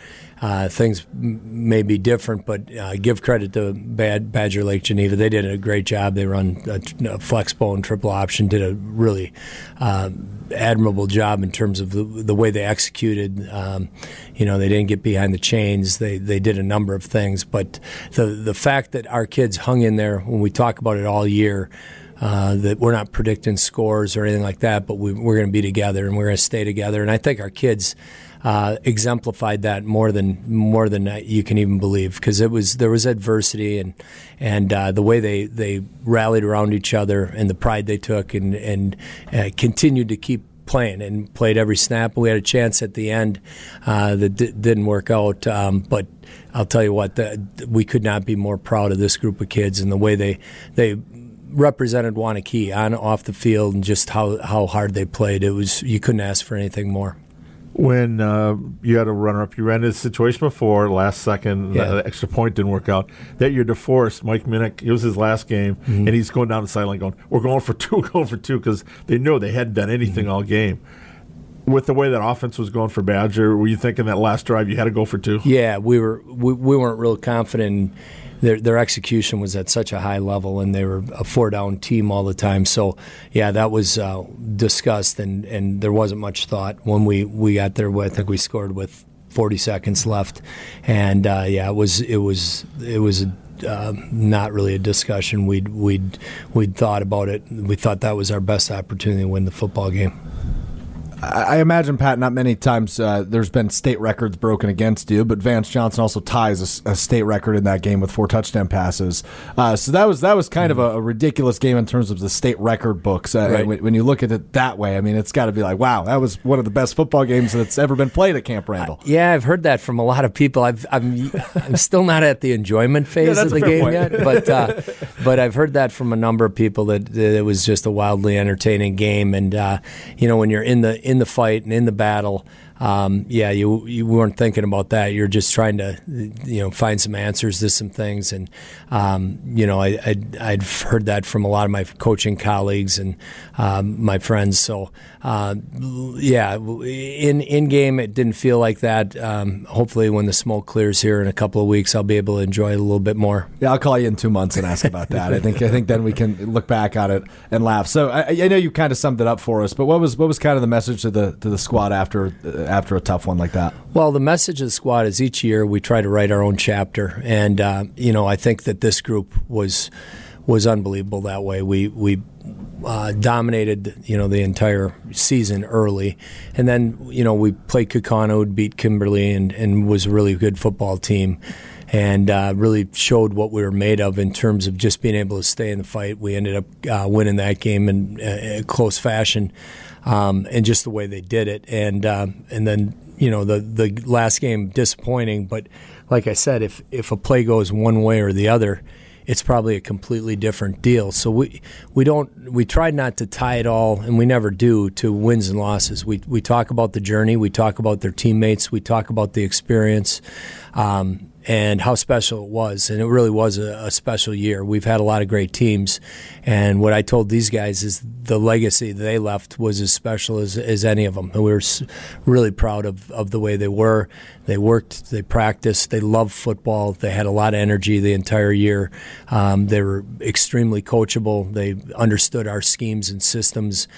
Uh, things m- may be different, but uh, give credit to Bad Badger Lake Geneva. They did a great job. They run a, t- a flexbone triple option, did a really uh, admirable job in terms of the, the way they executed. Um, you know, they didn't get behind the chains. They they did a number of things, but the the fact that our kids hung in there, when we talk about it all year, Uh, that we're not predicting scores or anything like that, but we, we're going to be together and we're going to stay together. And I think our kids uh, exemplified that more than more than you can even believe, because it was there was adversity and and uh, the way they, they rallied around each other and the pride they took and and uh, continued to keep playing and played every snap. We had a chance at the end uh, that d- didn't work out, um, but. I'll tell you what, the, we could not be more proud of this group of kids and the way they they. represented Waunakee on off the field and just how, how hard they played. It was you couldn't ask for anything more. When uh, you had a runner-up, you ran into a situation before, last second, yeah. the extra point didn't work out. That year, DeForest, Mike Minnick, it was his last game, mm-hmm. and he's going down the sideline going, we're going for two, we're going for two, because they knew they hadn't done anything mm-hmm. all game. With the way that offense was going for Badger, were you thinking that last drive you had to go for two? Yeah, we, were, we, we weren't real confident in Their their execution was at such a high level, and they were a four-down team all the time. So, yeah, that was uh, discussed, and, and there wasn't much thought when we, we got there. I think we scored with forty seconds left, and uh, yeah, it was it was it was a uh, not really a discussion. We'd we'd we'd thought about it. We thought that was our best opportunity to win the football game. I imagine, Pat, not many times uh, there's been state records broken against you, but Vance Johnson also ties a, a state record in that game with four touchdown passes. Uh, so that was that was kind of a, a ridiculous game in terms of the state record books. Uh, right. when, when you look at it that way, I mean, it's got to be like, wow, that was one of the best football games that's ever been played at Camp Randall. Uh, yeah, I've heard that from a lot of people. I've, I'm I'm still not at the enjoyment phase yeah, of the game point. yet, but uh, but I've heard that from a number of people that, that it was just a wildly entertaining game. And uh, you know, when you're in the in the fight and in the battle, um, yeah, you you weren't thinking about that. You're just trying to, you know, find some answers to some things. And um, you know, I, I I've heard that from a lot of my coaching colleagues and um, my friends. So uh, yeah, in in game it didn't feel like that. Um, hopefully, when the smoke clears here in a couple of weeks, I'll be able to enjoy it a little bit more. Yeah, I'll call you in two months and ask about that. I think I think then we can look back on it and laugh. So I, I know you kind of summed it up for us, but what was what was kind of the message to the to the squad after? Uh, after a tough one like that? Well, the message of the squad is each year we try to write our own chapter. And, uh, you know, I think that this group was was unbelievable that way. We we uh, dominated, you know, the entire season early. And then, you know, we played Kukano, beat Kimberly, and, and was a really good football team. And uh, really showed what we were made of in terms of just being able to stay in the fight. We ended up uh, winning that game in a uh, close fashion, um, and just the way they did it. And uh, and then you know the the last game disappointing, but like I said, if if a play goes one way or the other, it's probably a completely different deal. So we we don't we tried not to tie it all, and we never do, to wins and losses. We we talk about the journey, we talk about their teammates, we talk about the experience. Um, And how special it was, and it really was a, a special year. We've had a lot of great teams, and what I told these guys is the legacy they left was as special as, as any of them. And we were really proud of, of the way they were. They worked, they practiced, they loved football. They had a lot of energy the entire year. Um, they were extremely coachable. They understood our schemes and systems.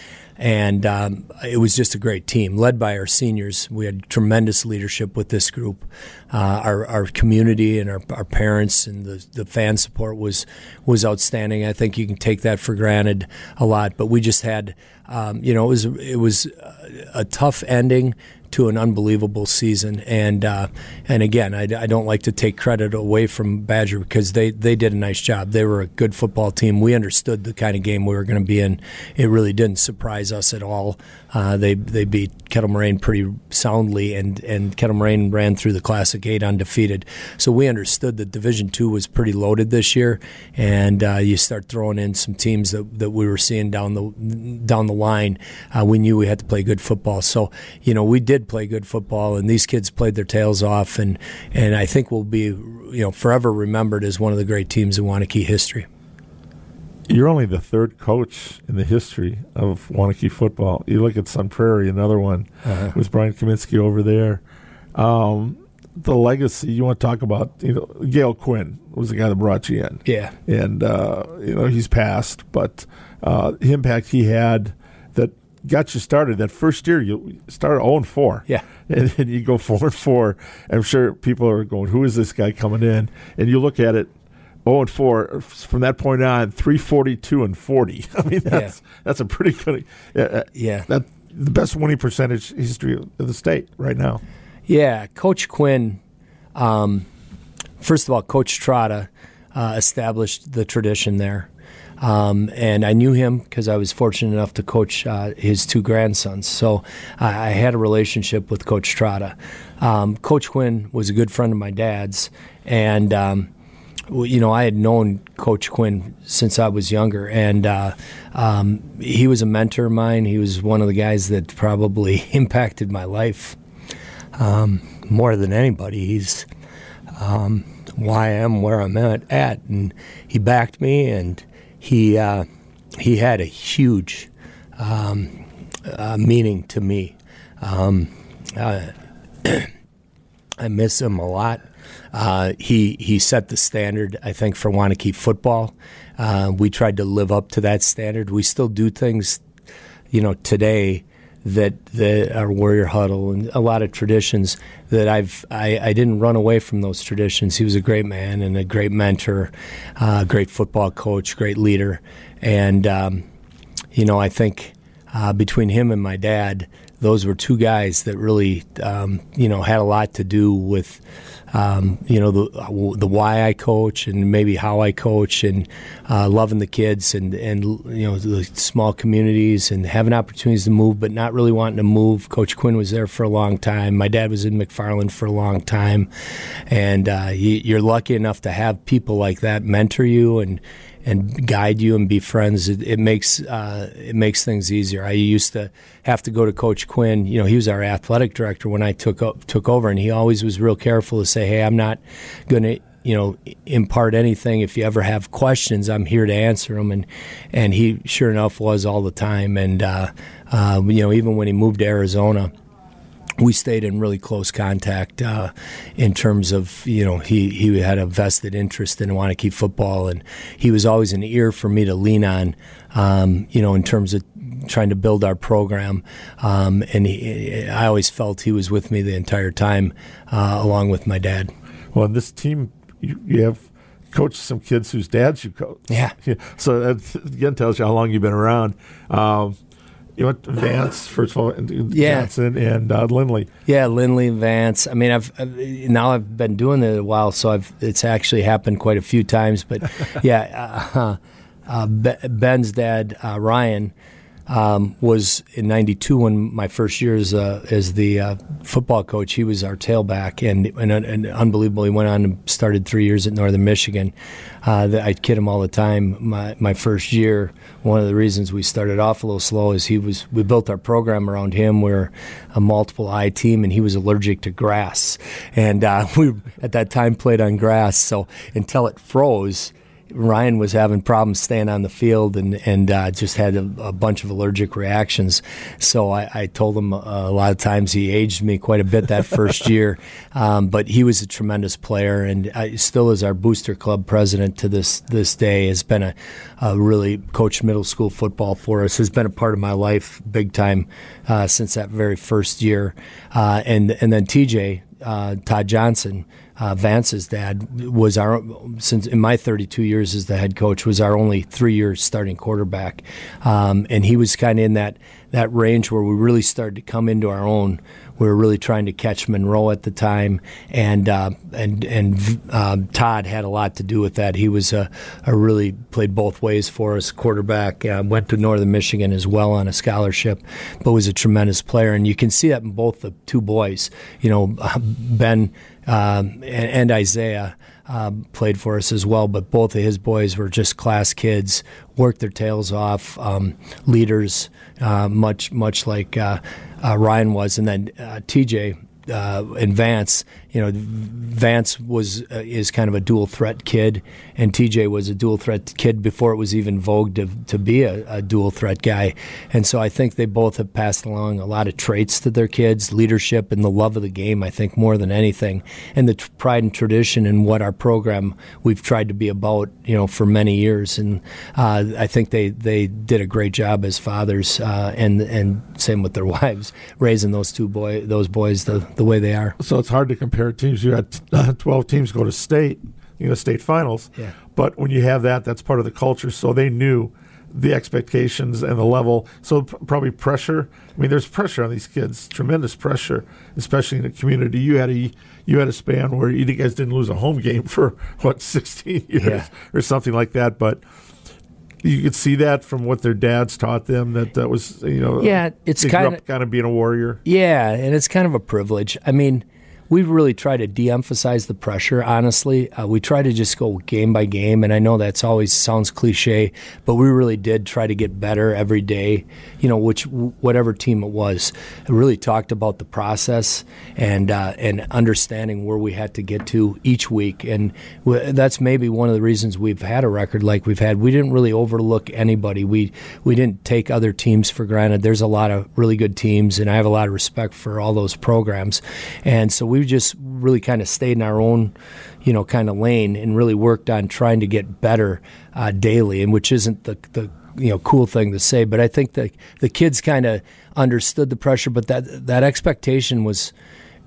And um, it was just a great team, led by our seniors. We had tremendous leadership with this group. Uh, our, our community and our, our parents and the, the fan support was was outstanding. I think you can take that for granted a lot. But we just had, um, you know, it was it was a tough ending to an unbelievable season. And uh, and again, I, I don't like to take credit away from Badger because they, they did a nice job. They were a good football team. We understood the kind of game we were going to be in. It really didn't surprise us at all. Uh, they they beat Kettle Moraine pretty soundly, and, and Kettle Moraine ran through the Classic eight undefeated. So we understood that Division two was pretty loaded this year, and uh, you start throwing in some teams that, that we were seeing down the down the line. Uh, we knew we had to play good football. So, you know, we did play good football, and these kids played their tails off, and and I think we'll be, you know, forever remembered as one of the great teams in Waunakee history. You're only the third coach in the history of Waunakee football. You look at Sun Prairie, another one, uh-huh. with Brian Kaminski over there. Um, the legacy you want to talk about, you know, Gale Quinn was the guy that brought you in. Yeah, and uh, you know, he's passed, but uh, the impact he had that got you started. That first year, you started oh and four. Yeah. And then you go four and four. I'm sure people are going, who is this guy coming in? And you look at it, oh and four. From that point on, three forty-two and forty. I mean, that's yeah. that's a pretty good uh, – yeah. That, the best winning percentage history of the state right now. Yeah. Coach Quinn, um, first of all, Coach Trotta uh, established the tradition there. Um, and I knew him because I was fortunate enough to coach uh, his two grandsons. So I, I had a relationship with Coach Trotta. Um, Coach Quinn was a good friend of my dad's. And, um, you know, I had known Coach Quinn since I was younger. And uh, um, he was a mentor of mine. He was one of the guys that probably impacted my life um, more than anybody. He's um, why I am where I'm at, at. And he backed me, and He uh, he had a huge um, uh, meaning to me. Um, uh, I miss him a lot. Uh, he he set the standard, I think, for Waunakee football. Uh, we tried to live up to that standard. We still do things, you know, today that that our warrior huddle and a lot of traditions that I've I, I didn't run away from those traditions. He was a great man and a great mentor, uh, great football coach, great leader, and um, you know I think uh, between him and my dad, those were two guys that really um, you know had a lot to do with um, you know the the why I coach and maybe how I coach and uh, loving the kids and and you know the small communities and having opportunities to move but not really wanting to move. Coach Quinn was there for a long time. My dad was in McFarland for a long time, and uh, you're lucky enough to have people like that mentor you and. and guide you and be friends. It, it makes uh, it makes things easier. I used to have to go to Coach Quinn. You know, he was our athletic director when I took o- took over, and he always was real careful to say, "Hey, I'm not going to, you know, impart anything. If you ever have questions, I'm here to answer them." And and he sure enough was all the time. And uh, uh, you know, even when he moved to Arizona, we stayed in really close contact uh, in terms of, you know, he, he had a vested interest in Waunakee football, and he was always an ear for me to lean on, um, you know, in terms of trying to build our program. Um, and he, I always felt he was with me the entire time, uh, along with my dad. Well, this team, you, you have coached some kids whose dads you coach. Yeah. yeah. So that, again, tells you how long you've been around. Um, You went to Vance, first of all, and yeah. Johnson and uh, Lindley. Yeah, Lindley and Vance. I mean, I've, I've now I've been doing it a while, so I've it's actually happened quite a few times. But yeah, uh, uh, Ben's dad, uh, Ryan, um, was in ninety-two when my first year as, uh, as the uh, football coach. He was our tailback, and and, and unbelievable, he went on and started three years at Northern Michigan. Uh, I kid him all the time. My my first year. One of the reasons we started off a little slow is he was we built our program around him. We were a multiple I team, and he was allergic to grass. And uh, we, at that time, played on grass. So until it froze, Ryan was having problems staying on the field and, and uh, just had a, a bunch of allergic reactions. So I, I told him a, a lot of times he aged me quite a bit that first year. Um, but he was a tremendous player, and I, still is our booster club president to this this day. Has been a, a really coached middle school football for us. Has been a part of my life big time uh, since that very first year. Uh, and, and then T J, uh, Todd Johnson, Uh, Vance's dad, was our since in my thirty-two years as the head coach was our only three-year starting quarterback, um, and he was kind of in that that range where we really started to come into our own. We were really trying to catch Monroe at the time, and uh, and and uh, Todd had a lot to do with that. He was a, a really played both ways for us. Quarterback, uh, went to Northern Michigan as well on a scholarship, but was a tremendous player, and you can see that in both the two boys. You know, Ben. Um, and, and Isaiah uh, played for us as well, but both of his boys were just class kids, worked their tails off, um, leaders, uh, much much like uh, uh, Ryan was. And then uh, T J uh, and Vance, you know, Vance was uh, is kind of a dual threat kid, and T J was a dual threat kid before it was even vogue to, to be a, a dual threat guy. And so I think they both have passed along a lot of traits to their kids, leadership and the love of the game, I think, more than anything, and the t- pride and tradition in what our program we've tried to be about, you know, for many years. And uh, I think they, they did a great job as fathers, uh, and and same with their wives, raising those two boy those boys the, the way they are. So it's hard to compare teams. You had uh, twelve teams go to state, you know, state finals. Yeah. But when you have that, that's part of the culture. So they knew the expectations and the level. So p- probably pressure. I mean, there's pressure on these kids, tremendous pressure, especially in the community. You had a you had a span where you guys didn't lose a home game for what sixteen years yeah. or something like that. But you could see that from what their dads taught them, that that was, you know, yeah, it's kind of kind of being a warrior. Yeah, and it's kind of a privilege. I mean. We really try to de-emphasize the pressure, honestly. Uh, we try to just go game by game, and I know that's always sounds cliche, but we really did try to get better every day, you know, which whatever team it was. I really talked about the process and uh, and understanding where we had to get to each week, and w- that's maybe one of the reasons we've had a record like we've had. We didn't really overlook anybody. We, we didn't take other teams for granted. There's a lot of really good teams, and I have a lot of respect for all those programs, and so we We just really kind of stayed in our own, you know, kind of lane and really worked on trying to get better uh, daily, and which isn't the, the you know, cool thing to say. But I think that the kids kind of understood the pressure, but that that expectation was,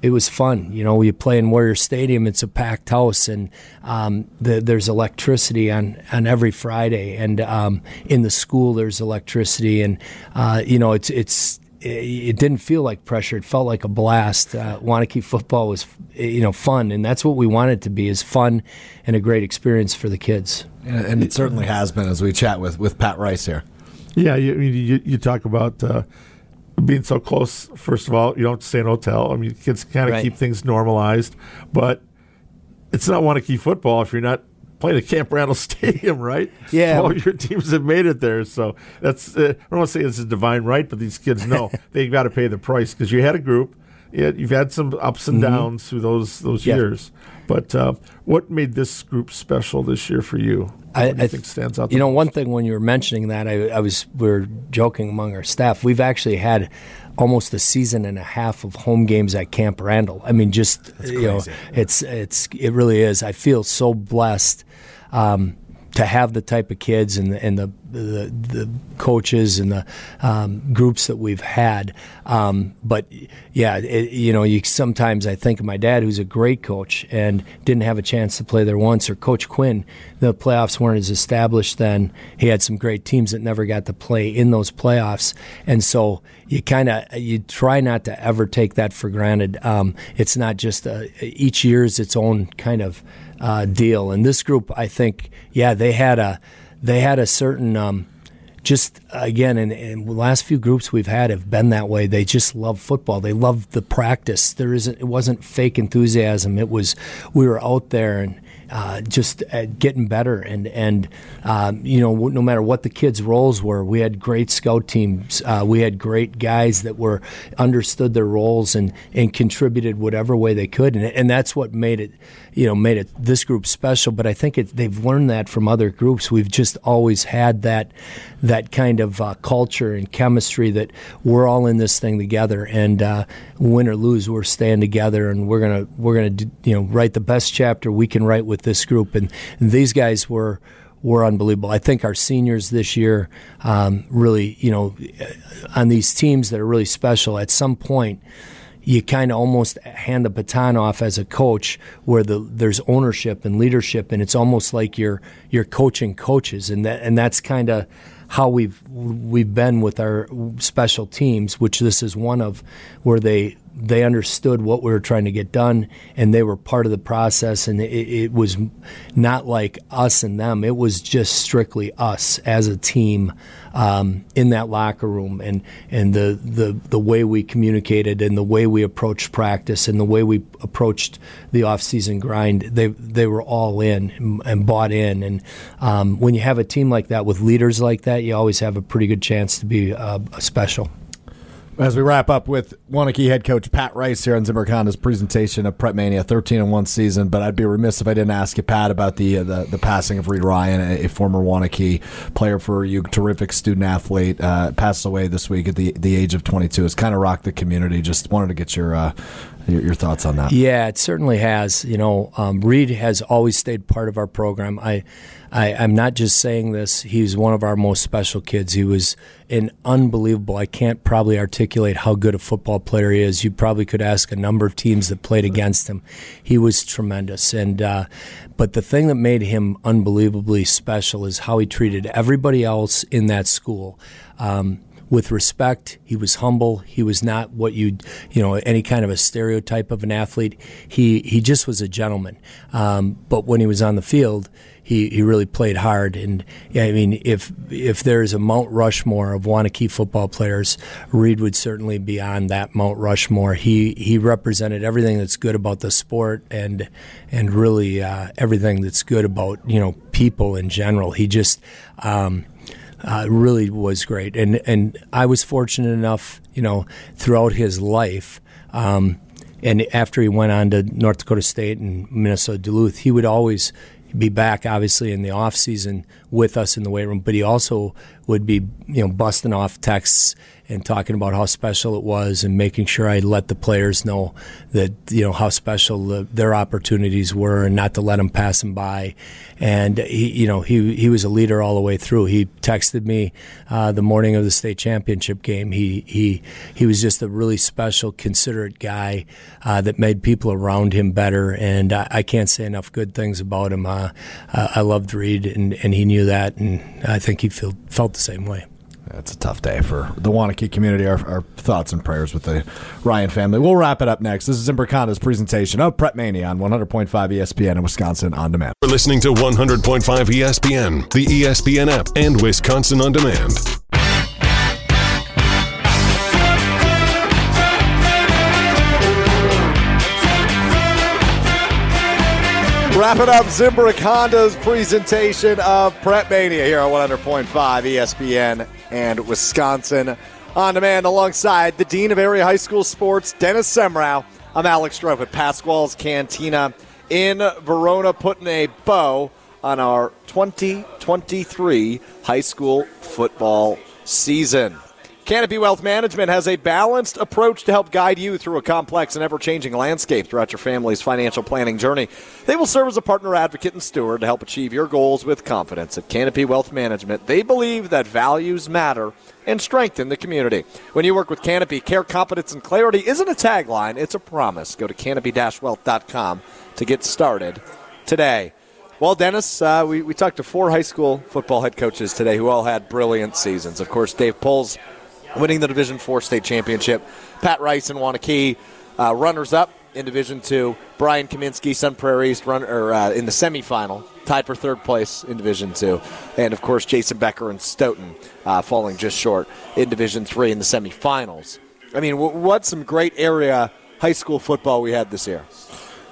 it was fun. You know, we play in Warrior Stadium, it's a packed house, and um, the, there's electricity on, on every Friday, and um, in the school there's electricity, and uh, you know, it's it's it didn't feel like pressure. It felt like a blast. Uh, Waunakee football was, you know, fun, and that's what we wanted it to be, is fun and a great experience for the kids. And, and it certainly has been, as we chat with, with Pat Rice here. Yeah, you you, you talk about uh, being so close. First of all, you don't stay in a hotel. I mean, kids kind of right. keep things normalized, but it's not Waunakee football if you're not playing at Camp Randall Stadium, right? Yeah. All your teams have made it there, so that's, uh, I don't want to say it's a divine right, but these kids know they've got to pay the price, because you had a group, you've had some ups and downs mm-hmm. through those those yeah. years. But uh, what made this group special this year for you? I, what do you I think stands out. You know, most? One thing when you were mentioning that, I, I was we were joking among our staff. We've actually had almost a season and a half of home games at Camp Randall. I mean, just you know, it's it's it really is. I feel so blessed um, to have the type of kids and the, and the the, the coaches and the um, groups that we've had. Um, but yeah, it, you know, you sometimes I think of my dad, who's a great coach and didn't have a chance to play there once, or Coach Quinn. The playoffs weren't as established then. He had some great teams that never got to play in those playoffs, and so you kind of you try not to ever take that for granted. Um, it's not just a, each year's its own kind of uh, deal. And this group, I think, yeah, they had a. They had a certain, um, just again, and, and the last few groups we've had have been that way. They just love football. They love the practice. There isn't, it wasn't fake enthusiasm. It was, we were out there and uh, just uh, getting better. And and um, you know, no matter what the kids' roles were, we had great scout teams. Uh, we had great guys that were understood their roles and, and contributed whatever way they could. And, and that's what made it. You know, made it this group special, but I think it, they've learned that from other groups. We've just always had that that kind of uh, culture and chemistry that we're all in this thing together, and uh, win or lose, we're staying together, and we're gonna we're gonna do, you know, write the best chapter we can write with this group, and, and these guys were. were unbelievable. I think our seniors this year um, really, you know, on these teams that are really special, at some point you kind of almost hand the baton off as a coach, where the, there's ownership and leadership, and it's almost like you're you're coaching coaches, and that and that's kind of how we've we've been with our special teams, which this is one of, where they they understood what we were trying to get done, and they were part of the process, and it, it was not like us and them. It was just strictly us as a team um, in that locker room, and, and the, the, the way we communicated, and the way we approached practice, and the way we approached the off-season grind. They they were all in and, and bought in, and um, when you have a team like that with leaders like that, you always have a pretty good chance to be uh, special. As we wrap up with Waunakee head coach Pat Rice here on Zimbrick Honda's presentation of Prep Mania, thirteen and one season, but I'd be remiss if I didn't ask you, Pat, about the uh, the, the passing of Reed Ryan, a, a former Waunakee player for you, terrific student-athlete, uh, passed away this week at the the age of twenty-two. It's kind of rocked the community. Just wanted to get your, uh, your your thoughts on that. Yeah, it certainly has. You know, um, Reed has always stayed part of our program. I, I, I'm not just saying this. He's one of our most special kids. He was an unbelievable, I can't probably articulate how good a football player he is. You probably could ask a number of teams that played against him. He was tremendous. And uh, but the thing that made him unbelievably special is how he treated everybody else in that school. Um, with respect, he was humble. He was not what you, you know, any kind of a stereotype of an athlete. He he just was a gentleman. Um, but when he was on the field, He he really played hard, and yeah, I mean, if if there is a Mount Rushmore of Waunakee football players, Reed would certainly be on that Mount Rushmore. He he represented everything that's good about the sport, and and really uh, everything that's good about, you know, people in general. He just um, uh, really was great, and and I was fortunate enough, you know, throughout his life. Um, and after he went on to North Dakota State and Minnesota Duluth, he would always. He'd be back, obviously, in the off season with us in the weight room, but he also would be, you know, busting off texts and talking about how special it was and making sure I let the players know that, you know, how special the, their opportunities were and not to let them pass them by. And, he, you know, he he was a leader all the way through. He texted me uh, the morning of the state championship game. He he, he was just a really special, considerate guy uh, that made people around him better. And I, I can't say enough good things about him. Uh, I loved Reed, and, and he knew that, and I think he feel, felt the same way. That's a tough day for the Waunakee community. Our, our thoughts and prayers with the Ryan family. We'll wrap it up next. This is Zimbrick Honda's presentation of Prep Mania on one hundred point five E S P N and Wisconsin On Demand. We're listening to one hundred point five E S P N, the E S P N app, and Wisconsin On Demand. Wrap it up, Zimbrick Honda's presentation of Prep Mania here on one hundred point five E S P N and Wisconsin On Demand. Alongside the Dean of Area High School Sports, Dennis Semrau, I'm Alex Strofe at Pasquale's Cantina in Verona, putting a bow on our twenty twenty-three high school football season. Canopy Wealth Management has a balanced approach to help guide you through a complex and ever-changing landscape throughout your family's financial planning journey. They will serve as a partner, advocate, and steward to help achieve your goals with confidence. At Canopy Wealth Management, they believe that values matter and strengthen the community. When you work with Canopy, care, competence, and clarity isn't a tagline, it's a promise. Go to canopy dash wealth dot com to get started today. Well, Dennis, uh, we, we talked to four high school football head coaches today who all had brilliant seasons. Of course, Dave Puls, winning the Division four state championship. Pat Rice and Waunakee, uh, runners-up in Division two. Brian Kaminski, Sun Prairie East, run, or, uh, in the semifinal, tied for third place in Division two. And, of course, Jason Becker and Stoughton uh, falling just short in Division three in the semifinals. I mean, w- what some great area high school football we had this year.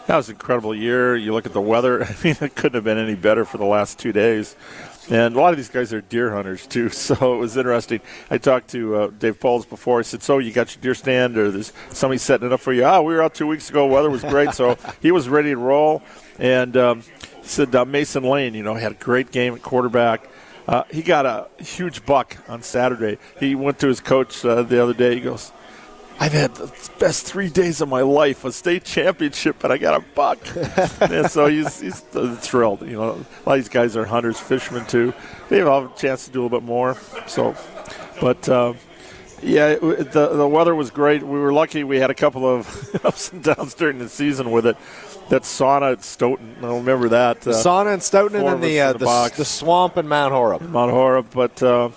That was an incredible year. You look at the weather. I mean, it couldn't have been any better for the last two days. And a lot of these guys are deer hunters, too, so it was interesting. I talked to uh, Dave Puls before. I said, so you got your deer stand, or there's somebody setting it up for you? Ah, we were out two weeks ago. Weather was great, so he was ready to roll. And um, he said uh, Mason Lane, you know, had a great game at quarterback. Uh, he got a huge buck on Saturday. He went to his coach uh, the other day. He goes, I've had the best three days of my life, a state championship, and I got a buck. And so he's, he's thrilled. You know, a lot of these guys are hunters, fishermen too. They all have a chance to do a little bit more. So, but uh, yeah, it, the the weather was great. We were lucky. We had a couple of ups and downs during the season with it. That sauna at Stoughton, I remember that. Uh, sauna at Stoughton, and then the uh, the, the, the swamp in Mount Horeb. Mount Horeb, but uh,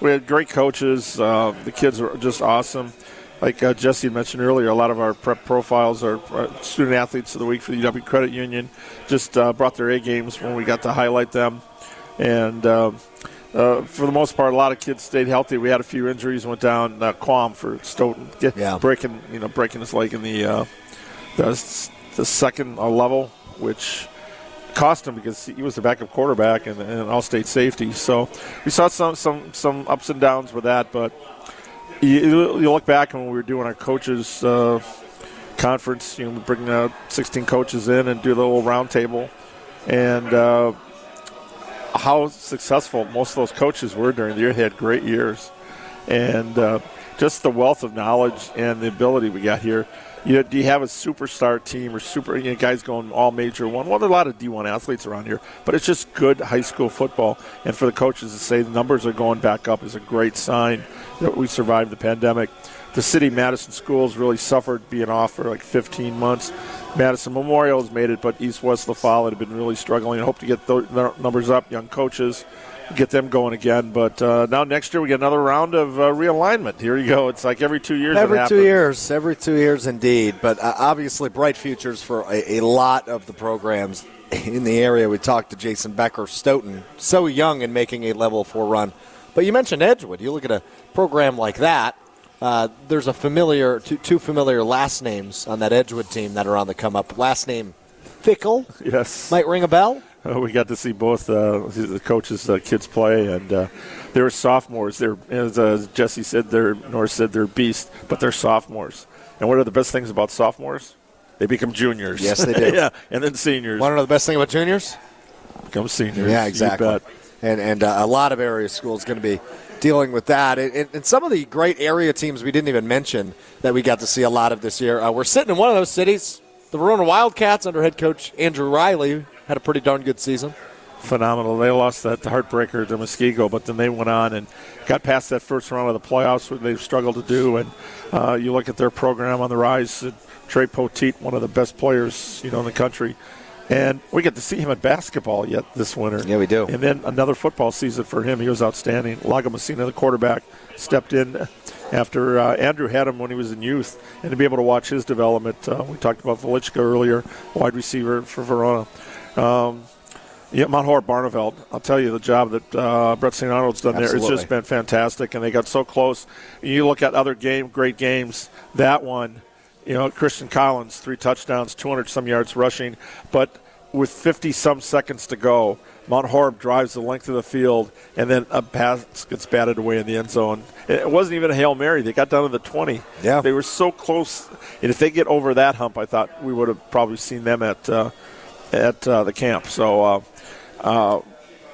we had great coaches. Uh, the kids were just awesome. Like uh, Jesse mentioned earlier, a lot of our prep profiles are uh, student athletes of the week for the U W Credit Union. Just uh, brought their A games when we got to highlight them. And uh, uh, for the most part, a lot of kids stayed healthy. We had a few injuries, went down uh, Quam for Stoughton, get, yeah. breaking you know breaking his leg in the uh, the, the second level, which cost him because he was the backup quarterback and, and an all-state safety. So we saw some some some ups and downs with that, but. You, you look back when we were doing our coaches uh, conference, you know, we bring uh, sixteen coaches in and do the little round table, and uh, how successful most of those coaches were during the year. They had great years, and uh, just the wealth of knowledge and the ability we got here. You know, do you have a superstar team or super you know, guys going all major one? Well, there are a lot of D one athletes around here, but it's just good high school football. And for the coaches to say the numbers are going back up is a great sign that we survived the pandemic. The city, Madison Schools, really suffered being off for like fifteen months. Madison Memorial has made it, but East West La Follette had been really struggling. I hope to get those numbers up, young coaches, get them going again. But uh, now next year we get another round of uh, realignment. Here you go. It's like every two years Every two years. Every two years indeed. But uh, obviously bright futures for a, a lot of the programs in the area. We talked to Jason Becker, Stoughton, so young and making a level four run. But you mentioned Edgewood. You look at a program like that, uh, there's a familiar two, two familiar last names on that Edgewood team that are on the come-up. Last name Fickle. Yes. Might ring a bell. Uh, we got to see both uh, the coaches' uh, kids play, and uh, they were sophomores. They're, as uh, Jesse said, they're Norris said they're beasts, but they're sophomores. And what are the best things about sophomores? They become juniors. Yes, they do. Yeah, and then seniors. Want to know the best thing about juniors? Come seniors. Yeah, exactly. And and uh, a lot of area schools going to be dealing with that. And, and some of the great area teams we didn't even mention that we got to see a lot of this year. Uh, we're sitting in one of those cities. The Verona Wildcats under head coach Andrew Riley had a pretty darn good season. Phenomenal. They lost that heartbreaker to Muskego, but then they went on and got past that first round of the playoffs, which they've struggled to do. And uh, you look at their program on the rise. Trey Poteet, one of the best players, you know, in the country. And we get to see him at basketball yet this winter. Yeah, we do. And then another football season for him. He was outstanding. Lago Messina, the quarterback, stepped in after uh, Andrew had him when he was in youth. And to be able to watch his development, uh, we talked about Velichka earlier, wide receiver for Verona. Um, yeah, Mount Horeb Barneveld, I'll tell you the job that uh, Brett Saint Arnold's done Absolutely. there. It's just been fantastic, and they got so close. You look at other game, great games, that one. You know, Christian Collins, three touchdowns, two hundred some yards rushing. But with fifty some seconds to go, Mount Horeb drives the length of the field, and then a pass gets batted away in the end zone. It wasn't even a Hail Mary. They got down to the twenty. Yeah. They were so close. And if they get over that hump, I thought we would have probably seen them at uh, at uh, the camp. So, uh, uh,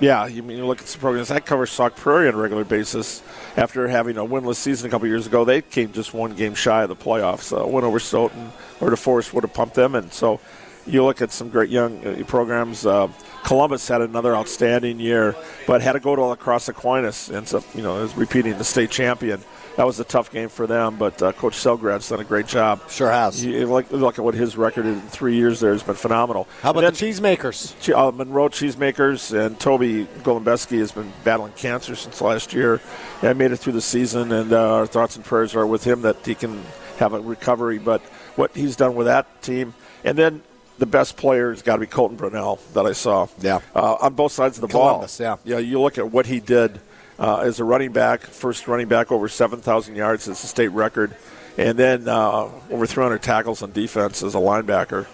yeah, you, mean, you look at some programs. I cover Sauk Prairie on a regular basis. After having a winless season a couple years ago, they came just one game shy of the playoffs. A uh, win over Stoughton or DeForest would have pumped them. And so you look at some great young programs. Uh, Columbus had another outstanding year, but had to go to La Crosse Aquinas. Ends up, you know, is repeating the state champion. That was a tough game for them, but uh, Coach Selgrad's done a great job. Sure has. You look, look at what his record in three years there has been phenomenal. How about then, the Cheesemakers? Uh, Monroe Cheesemakers and Toby Golombeski has been battling cancer since last year. I made it through the season, and uh, our thoughts and prayers are with him that he can have a recovery. But what he's done with that team, and then the best player has got to be Colton Brunell that I saw. Yeah, uh, on both sides of the Columbus, ball. Yeah, yeah. You look at what he did. Uh, as a running back, first running back over seven thousand yards is the state record, and then uh, over three hundred tackles on defense as a linebacker.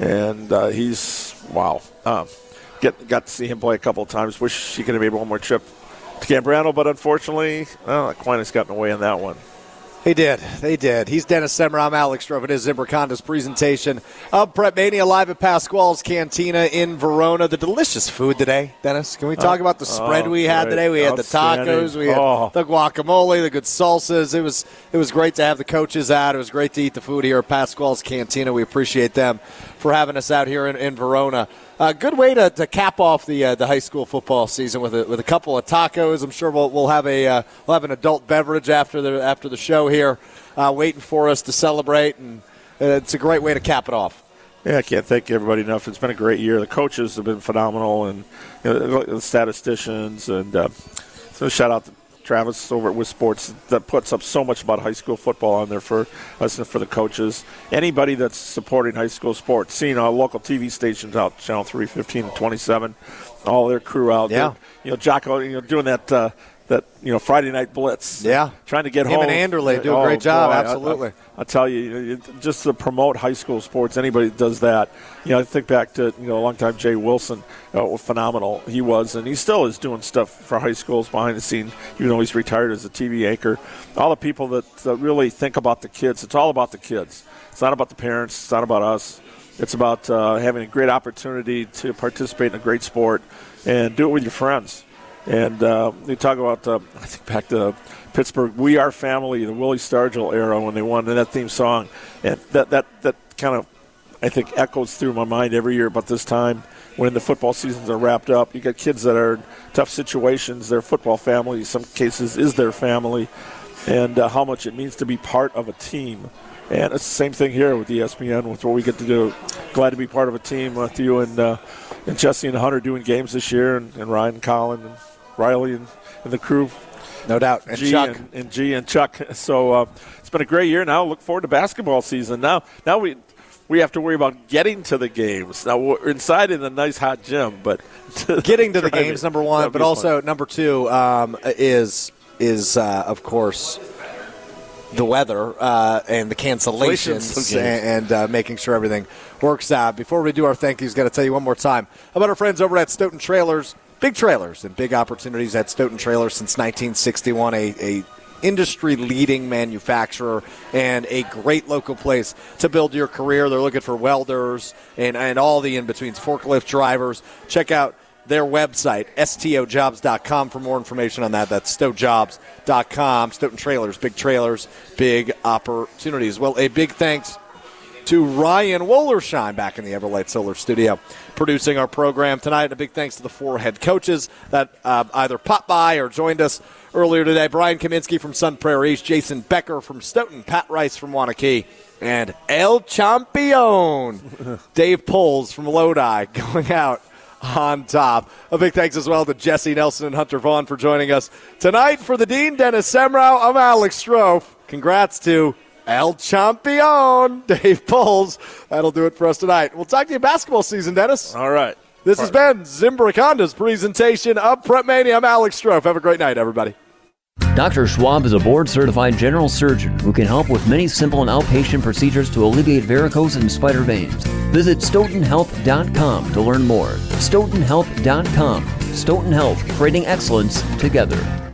And uh, he's, wow, uh, get, got to see him play a couple of times. Wish he could have made one more trip to Camp Randall, but unfortunately, uh, Aquinas got in the way on that one. He did. They did. He's Dennis Semmer. I'm Alex Stroh. It is Zimbrick Honda's presentation of Prep Mania live at Pasquale's Cantina in Verona. The delicious food today, Dennis. Can we talk uh, about the spread oh, we had great. today? We had the tacos. We had oh. the guacamole, the good salsas. It was it was great to have the coaches out. It was great to eat the food here at Pasquale's Cantina. We appreciate them for having us out here in, in Verona. A uh, good way to, to cap off the uh, the high school football season with a, with a couple of tacos. I'm sure we'll we'll have a uh, we'll have an adult beverage after the after the show here, uh, waiting for us to celebrate, and uh, it's a great way to cap it off. Yeah, I can't thank everybody enough. It's been a great year. The coaches have been phenomenal, and you know, the statisticians, and uh, so shout out to Travis over at Wiz Sports that puts up so much about high school football on there for us and for the coaches. Anybody that's supporting high school sports, seeing our local T V stations out, Channel three, fifteen, and twenty-seven, all their crew out. Yeah, there, you know, Jocko, you know, doing that uh, that you know Friday night blitz. Yeah, trying to get him home. Him and Anderle do a oh, great job. Boy, absolutely, I, I, I tell you, just to promote high school sports, anybody that does that. You know, I think back to you know a long time Jay Wilson, uh, phenomenal he was, and he still is doing stuff for high schools behind the scenes, even though he's retired as a T V anchor. All the people that, that really think about the kids, it's all about the kids. It's not about the parents. It's not about us. It's about uh, having a great opportunity to participate in a great sport and do it with your friends. And uh, they talk about, uh, I think back to Pittsburgh, We Are Family, the Willie Stargell era when they won, and that theme song, and that that that kind of, I think, echoes through my mind every year about this time when the football seasons are wrapped up. You got kids that are in tough situations. Their football family, in some cases, is their family, and uh, how much it means to be part of a team. And it's the same thing here with E S P N, with what we get to do. Glad to be part of a team with you and uh, and Jesse and Hunter doing games this year, and, and Ryan, Colin, and Riley, and, and the crew. No doubt. And G Chuck. And, and G and Chuck. So uh, it's been a great year. Now look forward to basketball season. Now, now we – We have to worry about getting to the games. Now, we're inside in a nice hot gym, but to getting to the games, number one, but also fun. Number two um, is, is uh, of course, the weather uh, and the cancellations and, and uh, making sure everything works out. Before we do our thank yous, got to tell you one more time about our friends over at Stoughton Trailers. Big trailers and big opportunities at Stoughton Trailers since nineteen sixty-one, a, a industry-leading manufacturer and a great local place to build your career. They're looking for welders and, and all the in-betweens, forklift drivers. Check out their website, S T O jobs dot com, for more information on that. That's S T O jobs dot com. Stoughton Trailers, big trailers, big opportunities. Well, a big thanks to Ryan Wollersheim back in the Everlight Solar Studio producing our program tonight. A big thanks to the four head coaches that uh, either popped by or joined us earlier today. Brian Kaminski from Sun Prairie East, Jason Becker from Stoughton, Pat Rice from Waunakee, and El Champion, Dave Puls from Lodi, going out on top. A big thanks as well to Jesse Nelson and Hunter Vaughn for joining us tonight. For the Dean, Dennis Semrau, I'm Alex Stroh. Congrats to El Champion, Dave Puls. That'll do it for us tonight. We'll talk to you basketball season, Dennis. All right. This All right. has been Zimbrick Honda's presentation of Prep Mania. I'm Alex Stroh. Have a great night, everybody. Doctor Schwab is a board-certified general surgeon who can help with many simple and outpatient procedures to alleviate varicose and spider veins. Visit Stoughton Health dot com to learn more. Stoughton Health dot com. Stoughton Health, creating excellence together.